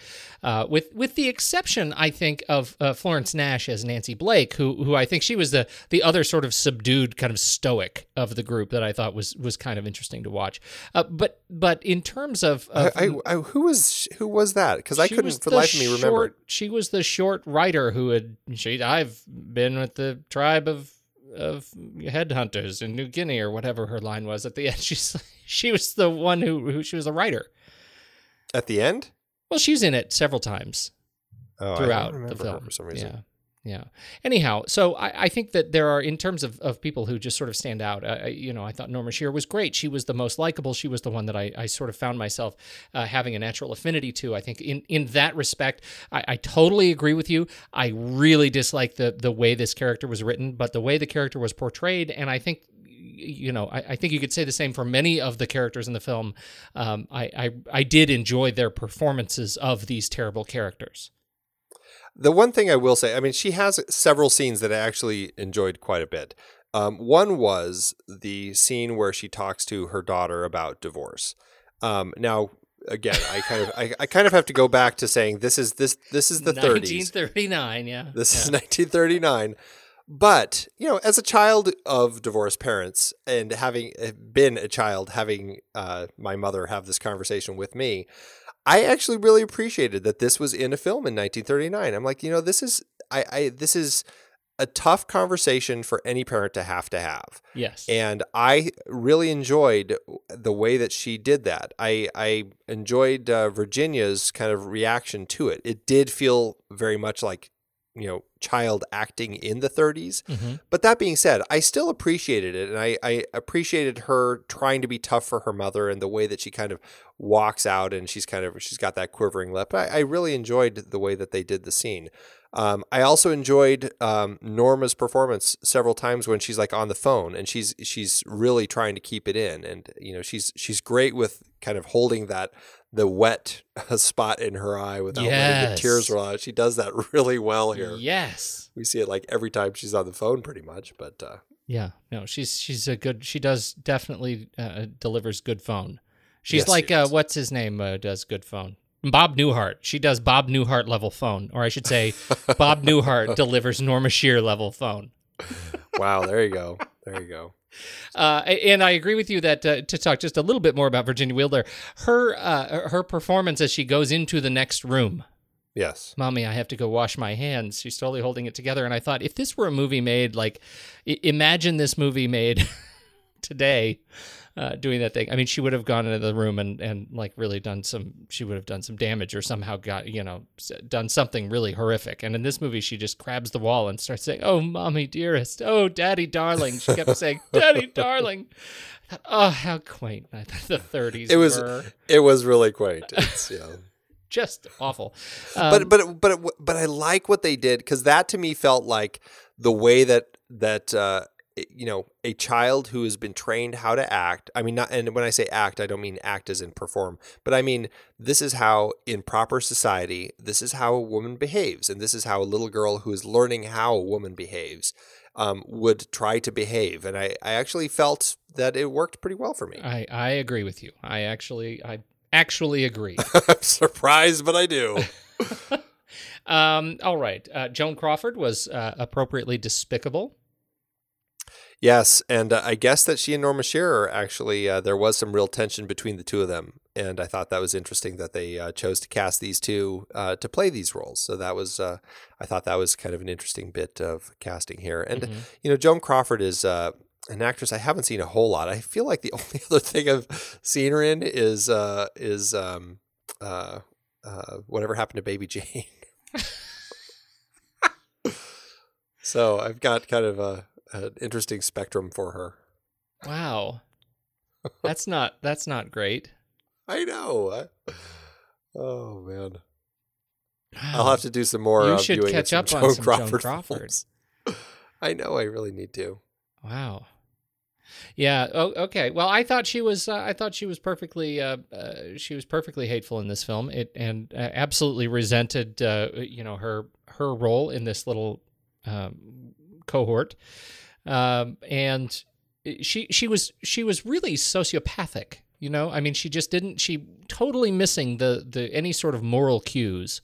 uh, with with the exception, I think, of uh, Florence Nash as Nancy Blake, who who I think she was the the other sort of subdued, kind of stoic of the group that I thought was was kind of interesting to watch. Uh, but but in terms of, of I, I, I, who was who was that? Because I couldn't for the life of me remember. Short, she was the short writer who had. She I've been with the tribe of. of headhunters in New Guinea or whatever her line was at the end. She's, she was the one who, who she was a writer. At the end? Well, she's in it several times oh, throughout the film. For some reason. Yeah. Yeah. Anyhow, so I, I think that there are, in terms of, of people who just sort of stand out, uh, you know, I thought Norma Shearer was great. She was the most likable. She was the one that I, I sort of found myself uh, having a natural affinity to. I think in, in that respect, I, I totally agree with you. I really dislike the, the way this character was written, but the way the character was portrayed, and I think, you know, I, I think you could say the same for many of the characters in the film. Um, I, I, I did enjoy their performances of these terrible characters. The one thing I will say, I mean, she has several scenes that I actually enjoyed quite a bit. Um, one was the scene where she talks to her daughter about divorce. Um, now, again, I kind of, I, I kind of have to go back to saying this is this this is the thirties, nineteen thirty-nine, yeah, this yeah. is nineteen thirty-nine. But you know, as a child of divorced parents and having been a child, having uh, my mother have this conversation with me. I actually really appreciated that this was in a film in nineteen thirty-nine. I'm like, you know, this is I, I this is a tough conversation for any parent to have to have. Yes. And I really enjoyed the way that she did that. I, I enjoyed uh, Virginia's kind of reaction to it. It did feel very much like you know, child acting in the thirties. Mm-hmm. But that being said, I still appreciated it. And I, I appreciated her trying to be tough for her mother and the way that she kind of walks out and she's kind of, she's got that quivering lip. I, I really enjoyed the way that they did the scene. Um, I also enjoyed um, Norma's performance several times when she's like on the phone and she's she's really trying to keep it in. And, you know, she's she's great with kind of holding that the wet spot in her eye without yes. letting the tears roll out. She does that really well here. Yes. We see it like every time she's on the phone pretty much. But uh, yeah, no, she's she's a good she does definitely uh, delivers good phone. She's yes, like, she uh, what's his name uh, does good phone. Bob Newhart. She does Bob Newhart level phone, or I should say Bob Newhart delivers Norma Shearer level phone. Wow. There you go. There you go. Uh, and I agree with you that uh, to talk just a little bit more about Virginia Weidler, her, uh, her performance as she goes into the next room. Yes. Mommy, I have to go wash my hands. She's totally holding it together. And I thought if this were a movie made, like I- imagine this movie made today, Uh, doing that thing. I mean, she would have gone into the room and, and like really done some, she would have done some damage or somehow got, you know, done something really horrific. And in this movie, she just grabs the wall and starts saying, "Oh, mommy, dearest. Oh, daddy, darling." She kept saying, "Daddy, darling." Oh, how quaint the thirties it was, were. It was really quaint. It's, you know. Just awful. Um, but, but, but, it, but I like what they did because that to me felt like the way that, that, uh, you know, a child who has been trained how to act. I mean, not, and when I say act, I don't mean act as in perform, but I mean, this is how in proper society, this is how a woman behaves. And this is how a little girl who is learning how a woman behaves um, would try to behave. And I, I actually felt that it worked pretty well for me. I, I agree with you. I actually, I actually agree. I'm surprised, but I do. um, all right. Uh, Joan Crawford was uh, appropriately despicable. Yes, and uh, I guess that she and Norma Shearer, actually, uh, there was some real tension between the two of them, and I thought that was interesting that they uh, chose to cast these two uh, to play these roles. So that was, uh, I thought that was kind of an interesting bit of casting here. And, mm-hmm. you know, Joan Crawford is uh, an actress I haven't seen a whole lot. I feel like the only other thing I've seen her in is uh, is um, uh, uh, Whatever Happened to Baby Jane. So I've got kind of a... an interesting spectrum for her. Wow. That's not, that's not great. I know. I, oh man. Wow. I'll have to do some more. You uh, should catch up on Joan some Crawford Joan Crawford. I know. I really need to. Wow. Yeah. Oh, okay. Well, I thought she was, uh, I thought she was perfectly, uh, uh, she was perfectly hateful in this film. It, and uh, absolutely resented, uh, you know, her, her role in this little, um, cohort. Um, and she she was she was really sociopathic, you know. I mean, she just didn't. She totally missing the the any sort of moral cues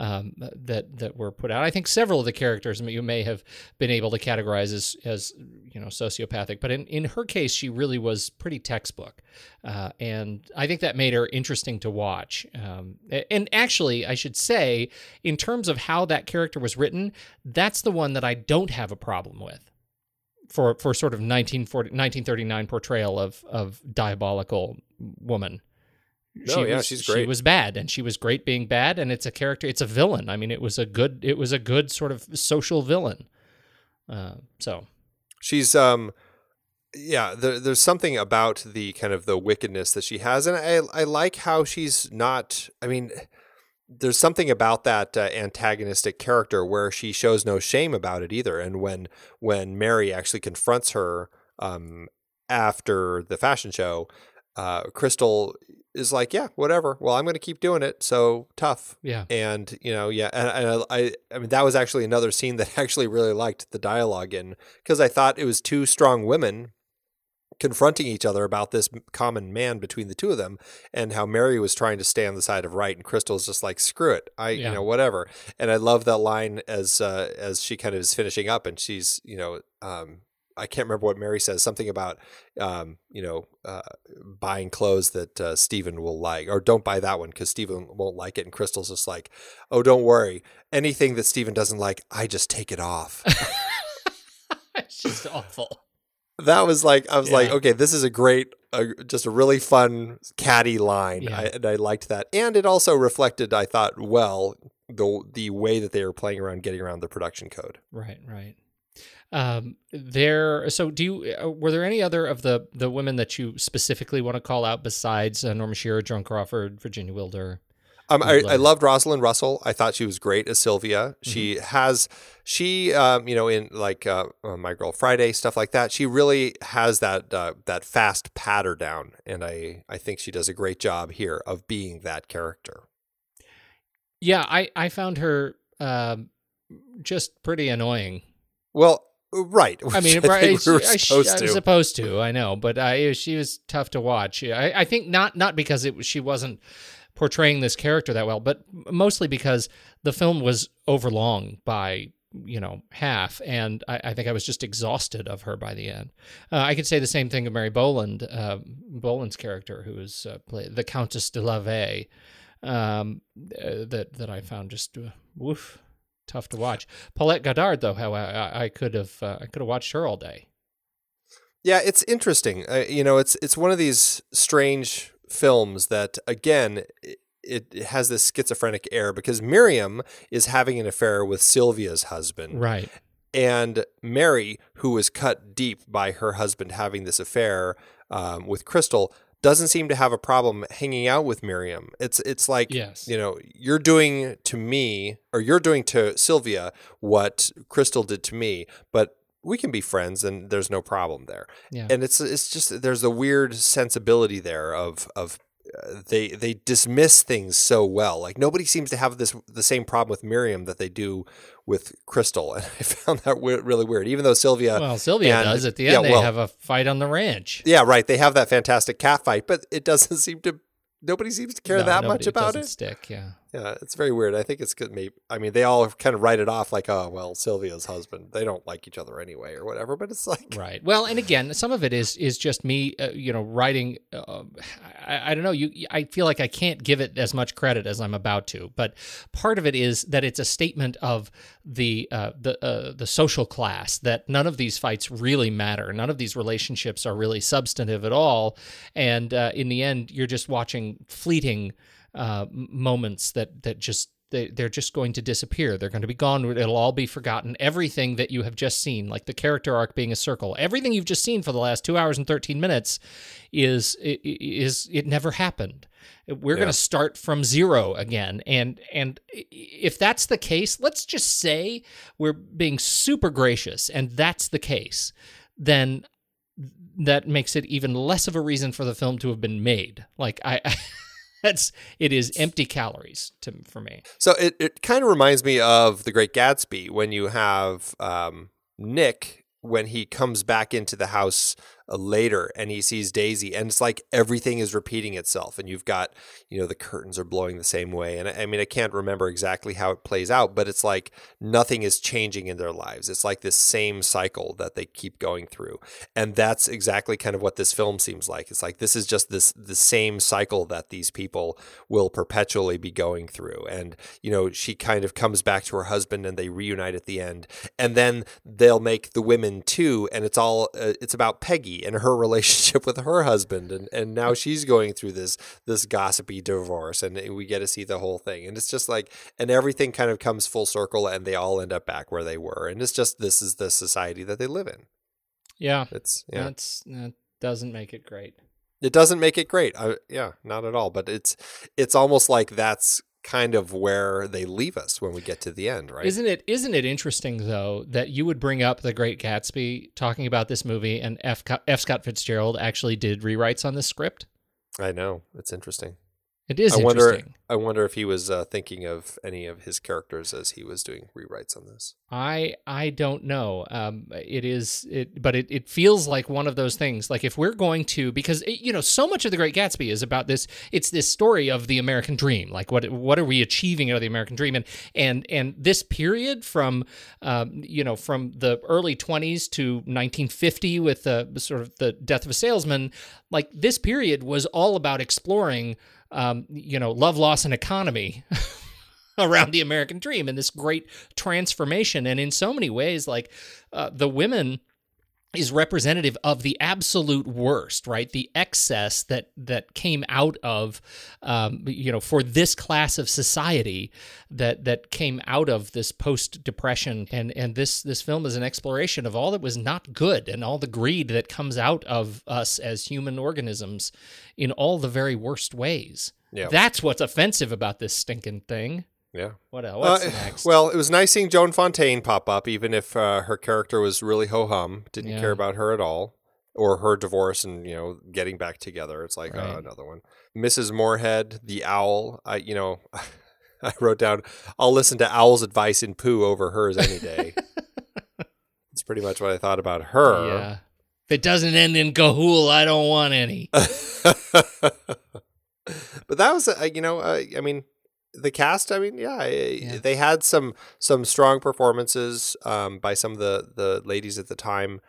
um, that that were put out. I think several of the characters you may have been able to categorize as as you know sociopathic, but in, in her case, she really was pretty textbook, uh, and I think that made her interesting to watch. Um, and actually, I should say, in terms of how that character was written, that's the one that I don't have a problem with. For for sort of nineteen forty, nineteen thirty-nine portrayal of of diabolical woman. No, she yeah, was, she's great. She was bad, and she was great being bad, and it's a character, it's a villain. I mean, it was a good, it was a good sort of social villain. Uh, so she's um, yeah. There, there's something about the kind of the wickedness that she has, and I I like how she's not. I mean. There's something about that uh, antagonistic character where she shows no shame about it either. And when when Mary actually confronts her um, after the fashion show, uh, Crystal is like, "Yeah, whatever. Well, I'm going to keep doing it. So tough." Yeah. And you know, yeah. And, and I, I mean, that was actually another scene that I actually really liked the dialogue in because I thought it was two strong women confronting each other about this common man between the two of them and how Mary was trying to stay on the side of right. And Crystal's just like, screw it. I, yeah. you know, whatever. And I love that line as, uh, as she kind of is finishing up and she's, you know, um, I can't remember what Mary says, something about, um, you know, uh, buying clothes that uh, Stephen will like, or don't buy that one because Stephen won't like it. And Crystal's just like, oh, don't worry. Anything that Stephen doesn't like, I just take it off. It's just awful. That was like, I was yeah. like, okay, this is a great, uh, just a really fun catty line. Yeah. I, and I liked that. And it also reflected, I thought, well, the the way that they were playing around, getting around the production code. Right, right. Um, there. So, do you were there any other of the the women that you specifically want to call out besides uh, Norma Shearer, Joan Crawford, Virginia Weidler? Um, I, I loved Rosalind Russell. I thought she was great as Sylvia. She mm-hmm. has, she, um, you know, in like uh, My Girl Friday, stuff like that, she really has that uh, that fast patter down. And I, I think she does a great job here of being that character. Yeah, I, I found her uh, just pretty annoying. Well, right. I mean, I think we were supposed I, I, to. I was supposed to, I know. But I, she was tough to watch. I, I think not, not because it she wasn't portraying this character that well, but mostly because the film was overlong by, you know, half, and I, I think I was just exhausted of her by the end. Uh, I could say the same thing of Mary Boland, uh, Boland's character, who is uh, play, the Countess de Lavey, um, uh, that that I found just uh, woof, tough to watch. Paulette Goddard, though, how I, I could have uh, I could have watched her all day. Yeah, it's interesting. Uh, you know, it's it's one of these strange films that, again, it, it has this schizophrenic air because Miriam is having an affair with Sylvia's husband. Right. And Mary, who was cut deep by her husband having this affair um, with Crystal, doesn't seem to have a problem hanging out with Miriam. It's it's like, yes. you know, you're doing to me, or you're doing to Sylvia what Crystal did to me, but we can be friends, and there's no problem there. Yeah. And it's it's just there's a weird sensibility there of of uh, they they dismiss things so well. Like nobody seems to have this the same problem with Miriam that they do with Crystal, and I found that w- really weird. Even though Sylvia, well, Sylvia and, does at the end. Yeah, they well, have a fight on the ranch. Yeah, right. They have that fantastic cat fight, but it doesn't seem to. Nobody seems to care no, that nobody, much about it. It doesn't stick, yeah. Yeah, it's very weird. I think it's good. Maybe, I mean, they all kind of write it off like, oh, well, Sylvia's husband. They don't like each other anyway or whatever, but it's like... Right. Well, and again, some of it is is just me, uh, you know, writing... Uh, I, I don't know. You, I feel like I can't give it as much credit as I'm about to, but part of it is that it's a statement of the, uh, the, uh, the social class, that none of these fights really matter. None of these relationships are really substantive at all, and uh, in the end, you're just watching fleeting uh, moments that that just they, they're just going to disappear. They're going to be gone. It'll all be forgotten. Everything that you have just seen, like the character arc being a circle, everything you've just seen for the last two hours and thirteen minutes, is is it never happened. We're yeah. going to start from zero again. And and if that's the case, let's just say we're being super gracious, and that's the case, then that makes it even less of a reason for the film to have been made. Like I, I that's it is empty calories to for me. So it, it kind of reminds me of The Great Gatsby when you have um, Nick when he comes back into the house uh, later and he sees Daisy, and it's like everything is repeating itself, and you've got, you know, the curtains are blowing the same way. And I, I mean, I can't remember exactly how it plays out, but it's like nothing is changing in their lives. It's like this same cycle that they keep going through. And that's exactly kind of what this film seems like. It's like, this is just this, the same cycle that these people will perpetually be going through. And, you know, she kind of comes back to her husband and they reunite at the end, and then they'll make The Women too. And it's all, uh, it's about Peggy and her relationship with her husband, and and now she's going through this this gossipy divorce, and we get to see the whole thing, and it's just like, and everything kind of comes full circle, and they all end up back where they were, and it's just this is the society that they live in. Yeah, it's yeah, that's, that doesn't make it great. It doesn't make it great. I, yeah, not at all. But it's it's almost like that's kind of where they leave us when we get to the end, right? Isn't it isn't it interesting, though, that you would bring up The Great Gatsby talking about this movie, and F. F. Scott Fitzgerald actually did rewrites on this script? I know. It's interesting. It is I interesting. Wonder, I wonder if he was uh, thinking of any of his characters as he was doing rewrites on this. I I don't know. Um, it is, it, but it, it feels like one of those things. Like if we're going to, because it, you know, so much of The Great Gatsby is about this. It's this story of the American dream. Like what what are we achieving out of the American dream? And and and this period from um, you know from the early twenties to nineteen fifty with the sort of the death of a salesman. Like this period was all about exploring. Um, you know, love, loss, and economy around the American dream and this great transformation. And in so many ways, like uh, the women is representative of the absolute worst, right? The excess that that came out of, um, you know, for this class of society that that came out of this post-depression. And and this this film is an exploration of all that was not good and all the greed that comes out of us as human organisms in all the very worst ways. Yeah. That's what's offensive about this stinking thing. Yeah. What else? What's uh, next? Well, it was nice seeing Joan Fontaine pop up, even if uh, her character was really ho-hum, didn't yeah. care about her at all, or her divorce and, you know, getting back together. It's like right. uh, another one. Missus Moorhead, the owl. I, you know, I wrote down, I'll listen to Owl's advice in poo over hers any day. That's pretty much what I thought about her. Yeah. If it doesn't end in Gahool, I don't want any. But that was, uh, you know, uh, I mean, the cast, I mean, yeah, yeah. they had some some strong performances um, by some of the, the ladies at the time.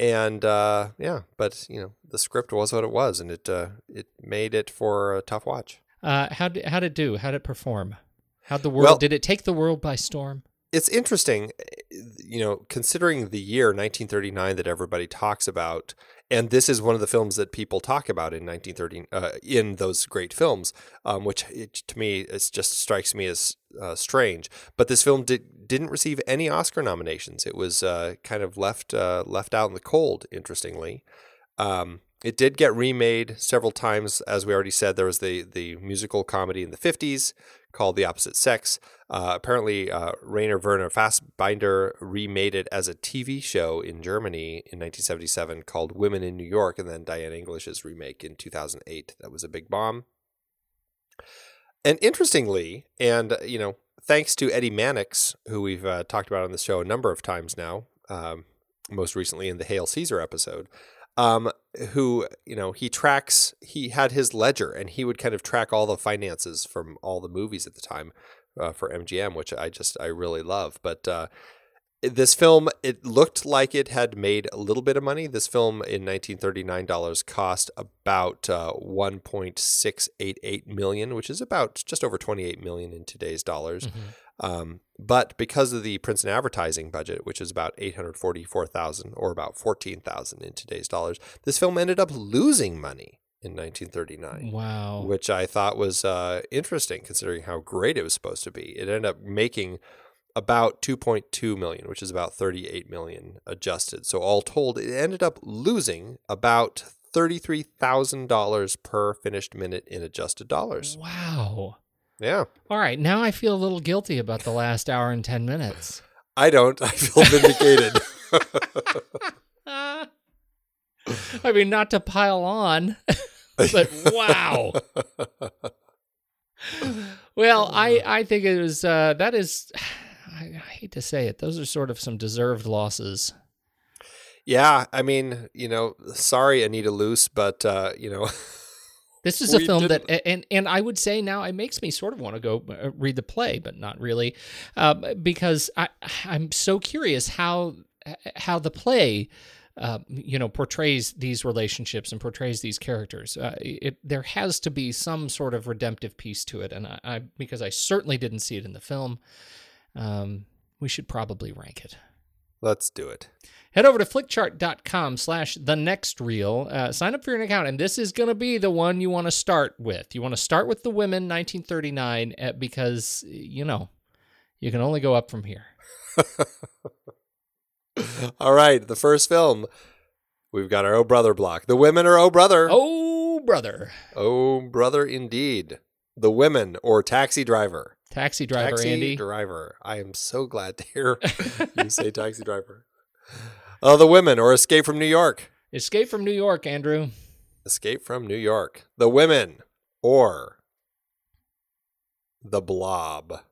And, uh, yeah, but, you know, the script was what it was, and it uh, it made it for a tough watch. Uh, how did, how'd it do? How'd it perform? How'd the world, well, did it take the world by storm? It's interesting, you know, considering the year nineteen thirty-nine that everybody talks about. And this is one of the films that people talk about in nineteen thirty, uh, in those great films, um, which it, to me, it just strikes me as uh, strange. But this film did, didn't receive any Oscar nominations. It was uh, kind of left uh, left out in the cold, interestingly. Um, it did get remade several times. As we already said, there was the, the musical comedy in the fifties called The Opposite Sex. Uh, apparently, uh, Rainer Werner Fassbinder remade it as a T V show in Germany in nineteen seventy-seven called Women in New York, and then Diane English's remake in two thousand eight. That was a big bomb. And interestingly, and, you know, thanks to Eddie Mannix, who we've uh, talked about on the show a number of times now, um, most recently in the Hail Caesar episode, Um, who, you know, he tracks, he had his ledger, and he would kind of track all the finances from all the movies at the time uh, for M G M, which I just, I really love. But uh, this film, it looked like it had made a little bit of money. This film in nineteen thirty-nine dollars cost about uh, one point six eight eight million dollars, which is about just over twenty-eight million dollars in today's dollars. Mm-hmm. Um, but because of the print and advertising budget, which is about eight hundred forty-four thousand dollars or about fourteen thousand dollars in today's dollars, this film ended up losing money in nineteen thirty-nine. Wow. Which I thought was uh, interesting considering how great it was supposed to be. It ended up making about two point two million dollars, which is about thirty-eight million dollars adjusted. So all told, it ended up losing about thirty-three thousand dollars per finished minute in adjusted dollars. Wow. Yeah. All right. Now I feel a little guilty about the last hour and ten minutes. I don't. I feel vindicated. I mean, not to pile on, but wow. Well, I, I think it was, uh, that is, I, I hate to say it, those are sort of some deserved losses. Yeah. I mean, you know, sorry, Anita Loos, but, uh, you know... This is a we film didn't. that, and and I would say now it makes me sort of want to go read the play, but not really, uh, because I I'm so curious how how the play, uh, you know, portrays these relationships and portrays these characters. Uh, it there has to be some sort of redemptive piece to it, and I, I because I certainly didn't see it in the film. Um, we should probably rank it. Let's do it. Head over to flickchart.com slash the next reel. Uh, sign up for your account, and this is going to be the one you want to start with. You want to start with The Women, nineteen thirty-nine, because, you know, you can only go up from here. All right, the first film, we've got our O Brother block. The Women or O Brother? Oh, Brother. Oh, Brother, indeed. The Women or Taxi Driver. Taxi Driver, Taxi Andy. Taxi Driver. I am so glad to hear you say Taxi Driver. Oh, The Women or Escape from New York. Escape from New York, Andrew. Escape from New York. The Women or The Blob.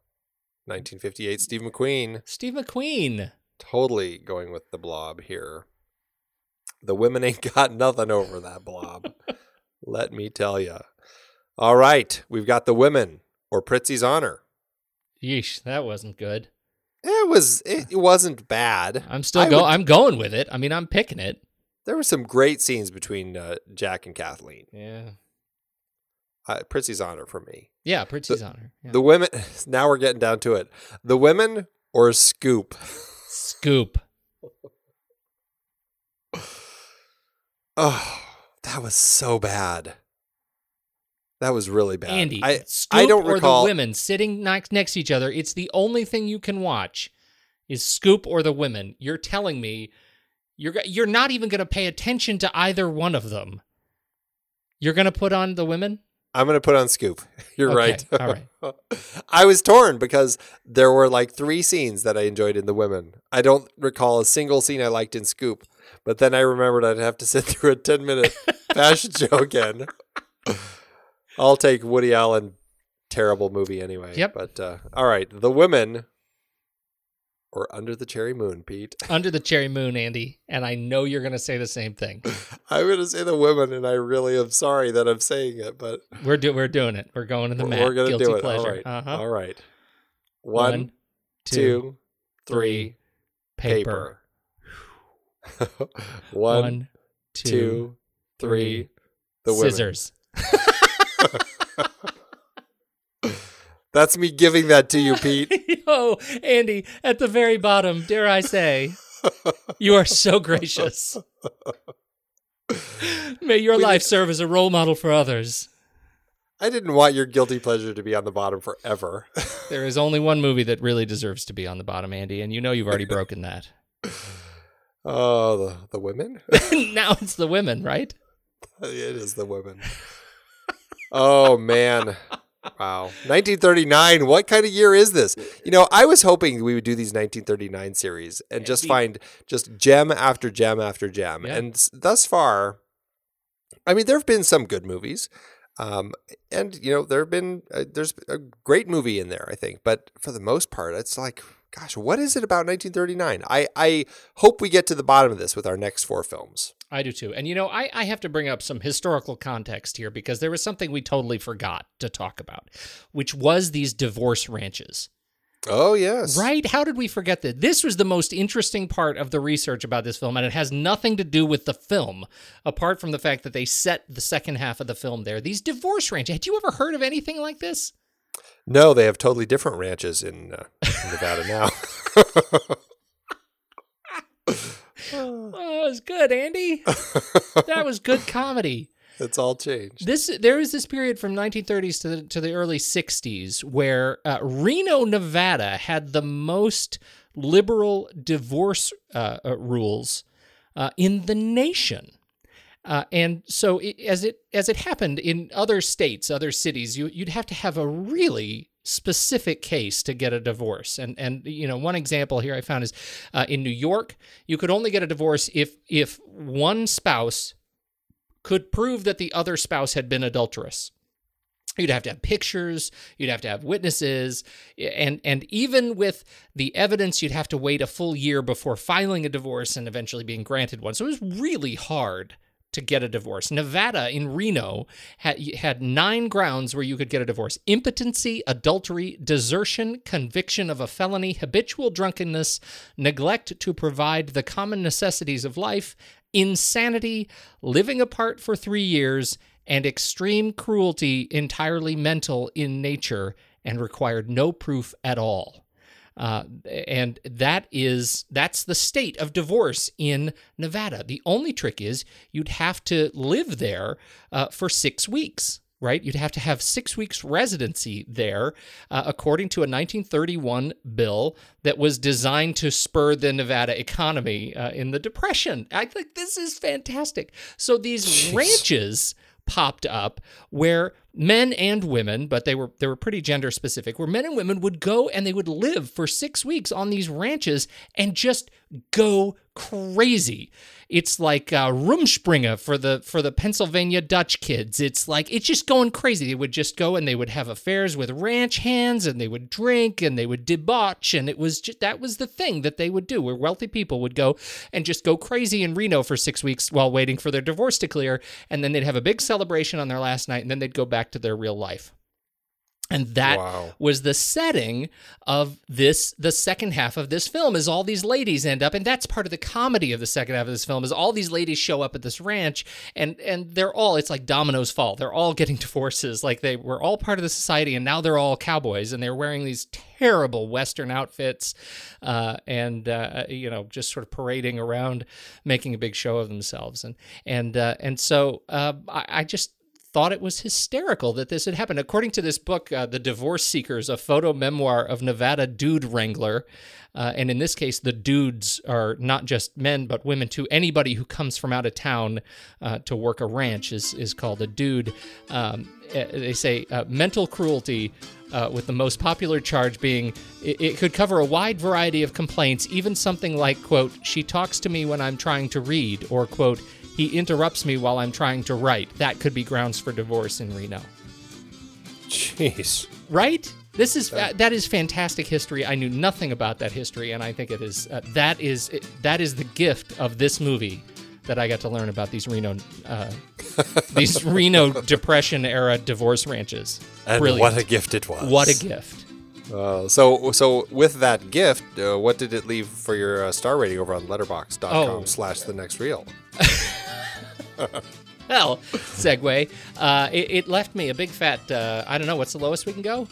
nineteen fifty-eight, Steve McQueen. Steve McQueen. Totally going with The Blob here. The women ain't got nothing over that blob. Let me tell you. All right. We've got The Women or Pritzi's Honor. Yeesh, that wasn't good. It was. It, it wasn't bad. I'm still going. I'm going with it. I mean, I'm picking it. There were some great scenes between uh, Jack and Kathleen. Yeah. Uh, Pritzi's Honor for me. Yeah, Pritzi's the, Honor. Yeah. The Women. Now we're getting down to it. The Women or Scoop. Scoop. Oh, that was so bad. That was really bad. Andy, I, Scoop I don't or recall... The Women sitting next next to each other. It's the only thing you can watch is Scoop or The Women. You're telling me you're you're not even going to pay attention to either one of them. You're going to put on The Women? I'm going to put on Scoop. You're okay, right. All right. I was torn because there were like three scenes that I enjoyed in The Women. I don't recall a single scene I liked in Scoop, but then I remembered I'd have to sit through a ten-minute fashion show again. I'll take Woody Allen, terrible movie anyway. Yep. But uh, all right, The Women or Under the Cherry Moon, Pete. Under the Cherry Moon, Andy. And I know you're going to say the same thing. I'm going to say The Women, and I really am sorry that I'm saying it, but we're do- we're doing it. We're going to the mat. We're going to do it. Pleasure. All right. Uh-huh. All right. One, One two, two, three. Paper. paper. One, One, two, two three. three. The Women. Scissors. That's me giving that to you, Pete. Oh, Andy, at the very bottom, dare I say, you are so gracious. May your we life did... serve as a role model for others. I didn't want your guilty pleasure to be on the bottom forever. There is only one movie that really deserves to be on the bottom, Andy, and you know you've already broken that. Oh, the, the women? Now it's The Women, right? It is The Women. Oh, man. Wow. nineteen thirty-nine. What kind of year is this? You know, I was hoping we would do these nineteen thirty-nine series and just find just gem after gem after gem. Yeah. And thus far, I mean, there have been some good movies. Um, and, you know, there have been, uh, there's a great movie in there, I think. But for the most part, it's like, gosh, what is it about nineteen thirty-nine? I, I hope we get to the bottom of this with our next four films. I do too. And, you know, I, I have to bring up some historical context here because there was something we totally forgot to talk about, which was these divorce ranches. Oh, yes. Right? How did we forget that? This was the most interesting part of the research about this film, and it has nothing to do with the film, apart from the fact that they set the second half of the film there. These divorce ranches. Had you ever heard of anything like this? No, they have totally different ranches in, uh, in Nevada now. Oh, that was good, Andy. That was good comedy. It's all changed. This there is this period from nineteen thirties to the, to the early sixties where uh, Reno, Nevada had the most liberal divorce uh, uh, rules uh, in the nation. Uh, and so it, as it as it happened in other states, other cities, you, you'd have to have a really specific case to get a divorce. And, and you know, one example here I found is uh, in New York, you could only get a divorce if if one spouse could prove that the other spouse had been adulterous. You'd have to have pictures, you'd have to have witnesses, and and even with the evidence, you'd have to wait a full year before filing a divorce and eventually being granted one. So it was really hard to get a divorce. Nevada in Reno had, had nine grounds where you could get a divorce: impotency, adultery, desertion, conviction of a felony, habitual drunkenness, neglect to provide the common necessities of life, insanity, living apart for three years, and extreme cruelty, entirely mental in nature and required no proof at all. Uh, and that is, that's the state of divorce in Nevada. The only trick is you'd have to live there uh, for six weeks, right? You'd have to have six weeks residency there, uh, according to a nineteen thirty-one bill that was designed to spur the Nevada economy uh, in the Depression. I think this is fantastic. So these Jeez. ranches popped up where men and women, but they were they were pretty gender specific, where men and women would go and they would live for six weeks on these ranches and just go crazy. It's like uh, Rumspringa for the for the Pennsylvania Dutch kids. It's like it's just going crazy. They would just go and they would have affairs with ranch hands and they would drink and they would debauch, and it was just, that was the thing that they would do. Where wealthy people would go and just go crazy in Reno for six weeks while waiting for their divorce to clear, and then they'd have a big celebration on their last night, and then they'd go back to their real life. And that wow. was the setting of this, the second half of this film, is all these ladies end up, and that's part of the comedy of the second half of this film, is all these ladies show up at this ranch, and and they're all, it's like dominoes fall. They're all getting divorces. Like, they were all part of the society, and now they're all cowboys, and they're wearing these terrible Western outfits uh, and, uh, you know, just sort of parading around, making a big show of themselves. And, and, uh, and so uh, I, I just... thought it was hysterical that this had happened. According to this book, uh, The Divorce Seekers, a photo memoir of Nevada dude wrangler, uh, and in this case, the dudes are not just men, but women too. Anybody who comes from out of town uh, to work a ranch is, is called a dude. Um, they say uh, mental cruelty, uh, with the most popular charge being it, it could cover a wide variety of complaints, even something like, quote, she talks to me when I'm trying to read, or, quote, he interrupts me while I'm trying to write. That could be grounds for divorce in Reno. Jeez. Right? This is uh, that is fantastic history. I knew nothing about that history, and I think it is uh, that is it, that is the gift of this movie that I got to learn about these Reno uh, these Reno Depression era divorce ranches. And brilliant. What a gift it was. What a gift. Uh, so, so with that gift, uh, what did it leave for your uh, star rating over on letterboxd dot com oh. slash the next reel? Well, segue. Uh, it, it left me a big fat, uh, I don't know, what's the lowest we can go?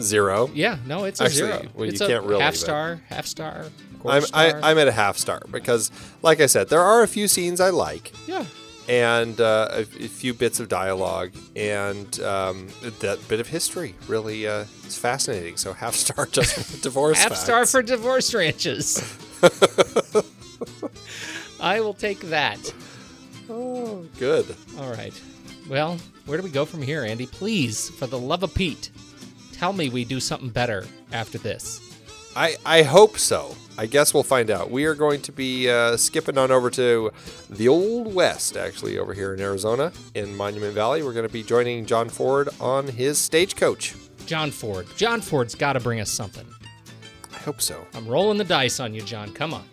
Zero. Yeah, no, it's a Actually, zero. Well, it's you a can't really, half star, but... half star, quarter I'm, star. I, I'm at a half star because, like I said, there are a few scenes I like. Yeah. And uh, a, a few bits of dialogue, and um, that bit of history really uh, is fascinating. So half star just for divorce Half facts. Star for divorce ranches. I will take that. Oh, good. All right. Well, where do we go from here, Andy? Please, for the love of Pete, tell me we do something better after this. I, I hope so. I guess we'll find out. We are going to be uh, skipping on over to the Old West, actually, over here in Arizona, in Monument Valley. We're going to be joining John Ford on his stagecoach. John Ford. John Ford's got to bring us something. I hope so. I'm rolling the dice on you, John. Come on.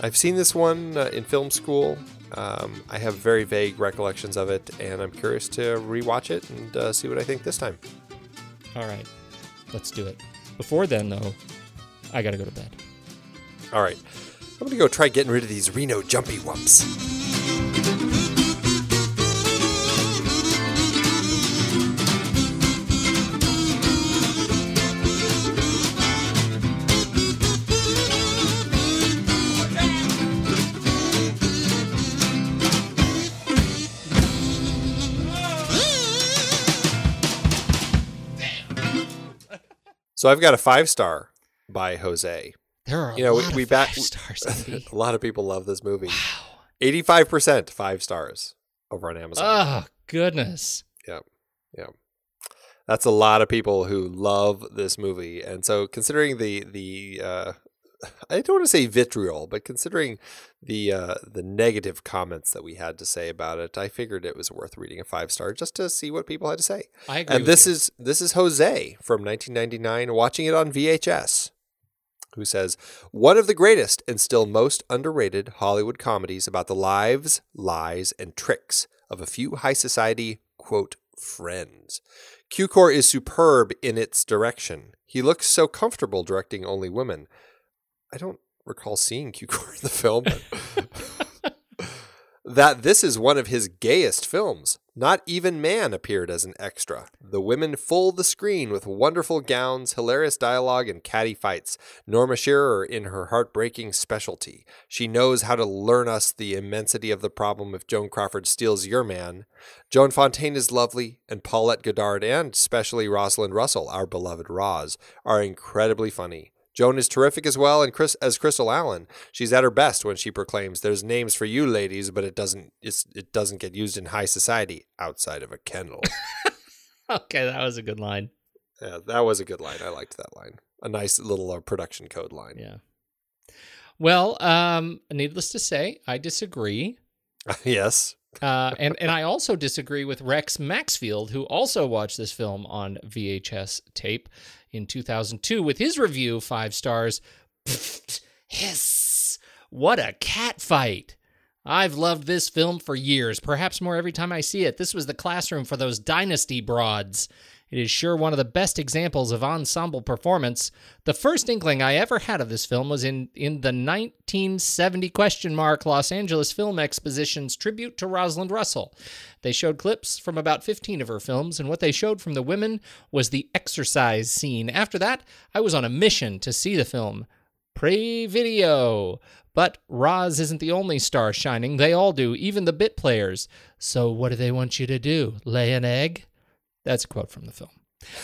I've seen this one uh, in film school. Um, I have very vague recollections of it, and I'm curious to rewatch it and uh, see what I think this time. All right. Let's do it. Before then, though, I gotta go to bed. All right. I'm gonna go try getting rid of these Reno jumpy wumps. So I've got a five star by Jose. There are a you know, lot we, we of five bat- stars. A lot of people love this movie. Wow. eighty-five percent five stars over on Amazon. Oh, goodness. Yeah. Yeah. That's a lot of people who love this movie. And so considering the, the uh, I don't want to say vitriol, but considering the uh, the negative comments that we had to say about it, I figured it was worth reading a five star just to see what people had to say. I agree. And with this you. is this is Jose from nineteen ninety-nine watching it on V H S, who says, one of the greatest and still most underrated Hollywood comedies about the lives, lies, and tricks of a few high society, quote, friends. Cukor is superb in its direction. He looks so comfortable directing only women. I don't recall seeing Cukor in the film. But that this is one of his gayest films. Not even man appeared as an extra. The women full the screen with wonderful gowns, hilarious dialogue, and catty fights. Norma Shearer in her heartbreaking specialty. She knows how to learn us the immensity of the problem if Joan Crawford steals your man. Joan Fontaine is lovely, and Paulette Goddard and especially Rosalind Russell, our beloved Roz, are incredibly funny. Joan is terrific as well, and Chris as Crystal Allen. She's at her best when she proclaims, "There's names for you, ladies, but it doesn't it's, it doesn't get used in high society outside of a kennel." Okay, that was a good line. Yeah, that was a good line. I liked that line. A nice little uh, production code line. Yeah. Well, um, needless to say, I disagree. Yes. uh, and, and I also disagree with Rex Maxfield, who also watched this film on V H S tape in two thousand two with his review, five stars. Pfft, hiss, what a cat fight. I've loved this film for years, perhaps more every time I see it. This was the classroom for those dynasty broads. It is sure one of the best examples of ensemble performance. The first inkling I ever had of this film was in, in the nineteen seventy question mark Los Angeles Film Exposition's tribute to Rosalind Russell. They showed clips from about fifteen of her films, and what they showed from The Women was the exercise scene. After that, I was on a mission to see the film. Pre-video. But Roz isn't the only star shining. They all do, even the bit players. So what do they want you to do? Lay an egg? That's a quote from the film.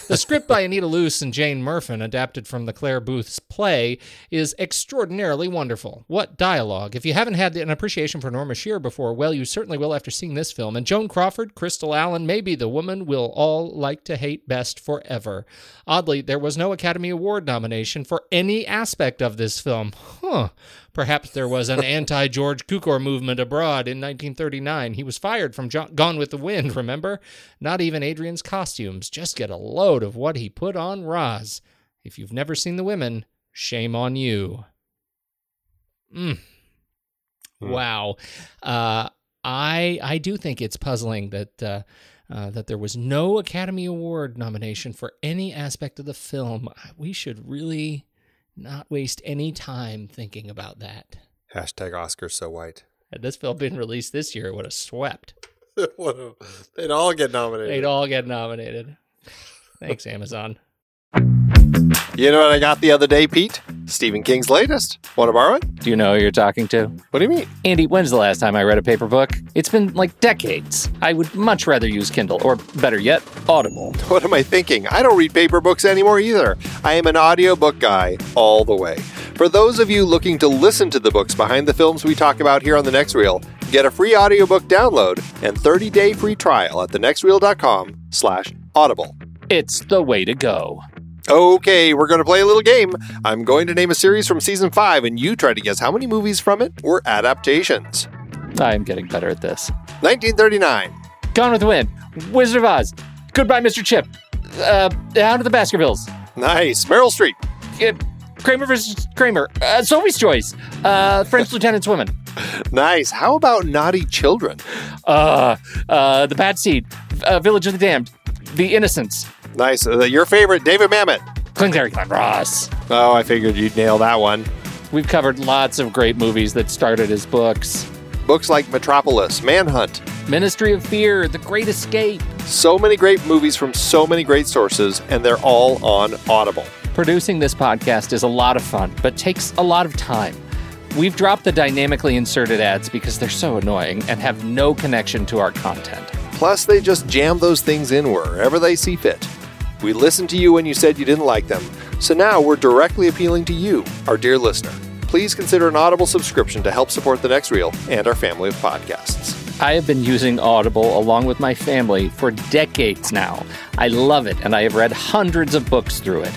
The script by Anita Loos and Jane Murfin, adapted from the Claire Booth's play, is extraordinarily wonderful. What dialogue. If you haven't had an appreciation for Norma Shearer before, well, you certainly will after seeing this film. And Joan Crawford, Crystal Allen, maybe the woman we'll all like to hate best forever. Oddly, there was no Academy Award nomination for any aspect of this film. Huh. Perhaps there was an anti-George Cukor movement abroad in nineteen thirty-nine. He was fired from John- Gone with the Wind, remember? Not even Adrian's costumes. Just get a load of what he put on Roz. If you've never seen The Women, shame on you. Mm. Mm. Wow. Uh, I I do think it's puzzling that uh, uh, that there was no Academy Award nomination for any aspect of the film. We should really... not waste any time thinking about that. Hashtag Oscars so white. Had this film been released this year, it would have swept. They'd all get nominated. They'd all get nominated. Thanks, Amazon. You know what I got the other day, Pete? Stephen King's latest. Want to borrow it? Do you know who you're talking to? What do you mean? Andy, when's the last time I read a paper book? It's been like decades. I would much rather use Kindle, or better yet, Audible. What am I thinking? I don't read paper books anymore either. I am an audiobook guy all the way. For those of you looking to listen to the books behind the films we talk about here on The Next Reel, get a free audiobook download and thirty-day free trial at thenextreel.com slash audible. It's the way to go. Okay, we're going to play a little game. I'm going to name a series from season five, and you try to guess how many movies from it were adaptations. I'm getting better at this. nineteen thirty-nine. Gone with the Wind. Wizard of Oz. Goodbye, Mister Chip. Uh, Out of the Baskervilles. Nice. Meryl Streep. Uh, Kramer versus Kramer. Uh, Sophie's Choice. Uh, French Lieutenant's Women. Nice. How about Naughty Children? Uh, uh, The Bad Seed. Uh, Village of the Damned. The Innocents. Nice. Uh, your favorite, David Mamet. Claire Boothe Luce. Oh, I figured you'd nail that one. We've covered lots of great movies that started as books. Books like Metropolis, Manhunt, Ministry of Fear, The Great Escape. So many great movies from so many great sources, and they're all on Audible. Producing this podcast is a lot of fun, but takes a lot of time. We've dropped the dynamically inserted ads because they're so annoying and have no connection to our content. Plus, they just jam those things in wherever they see fit. We listened to you when you said you didn't like them, so now we're directly appealing to you, our dear listener. Please consider an Audible subscription to help support The Next Reel and our family of podcasts. I have been using Audible along with my family for decades now. I love it, and I have read hundreds of books through it.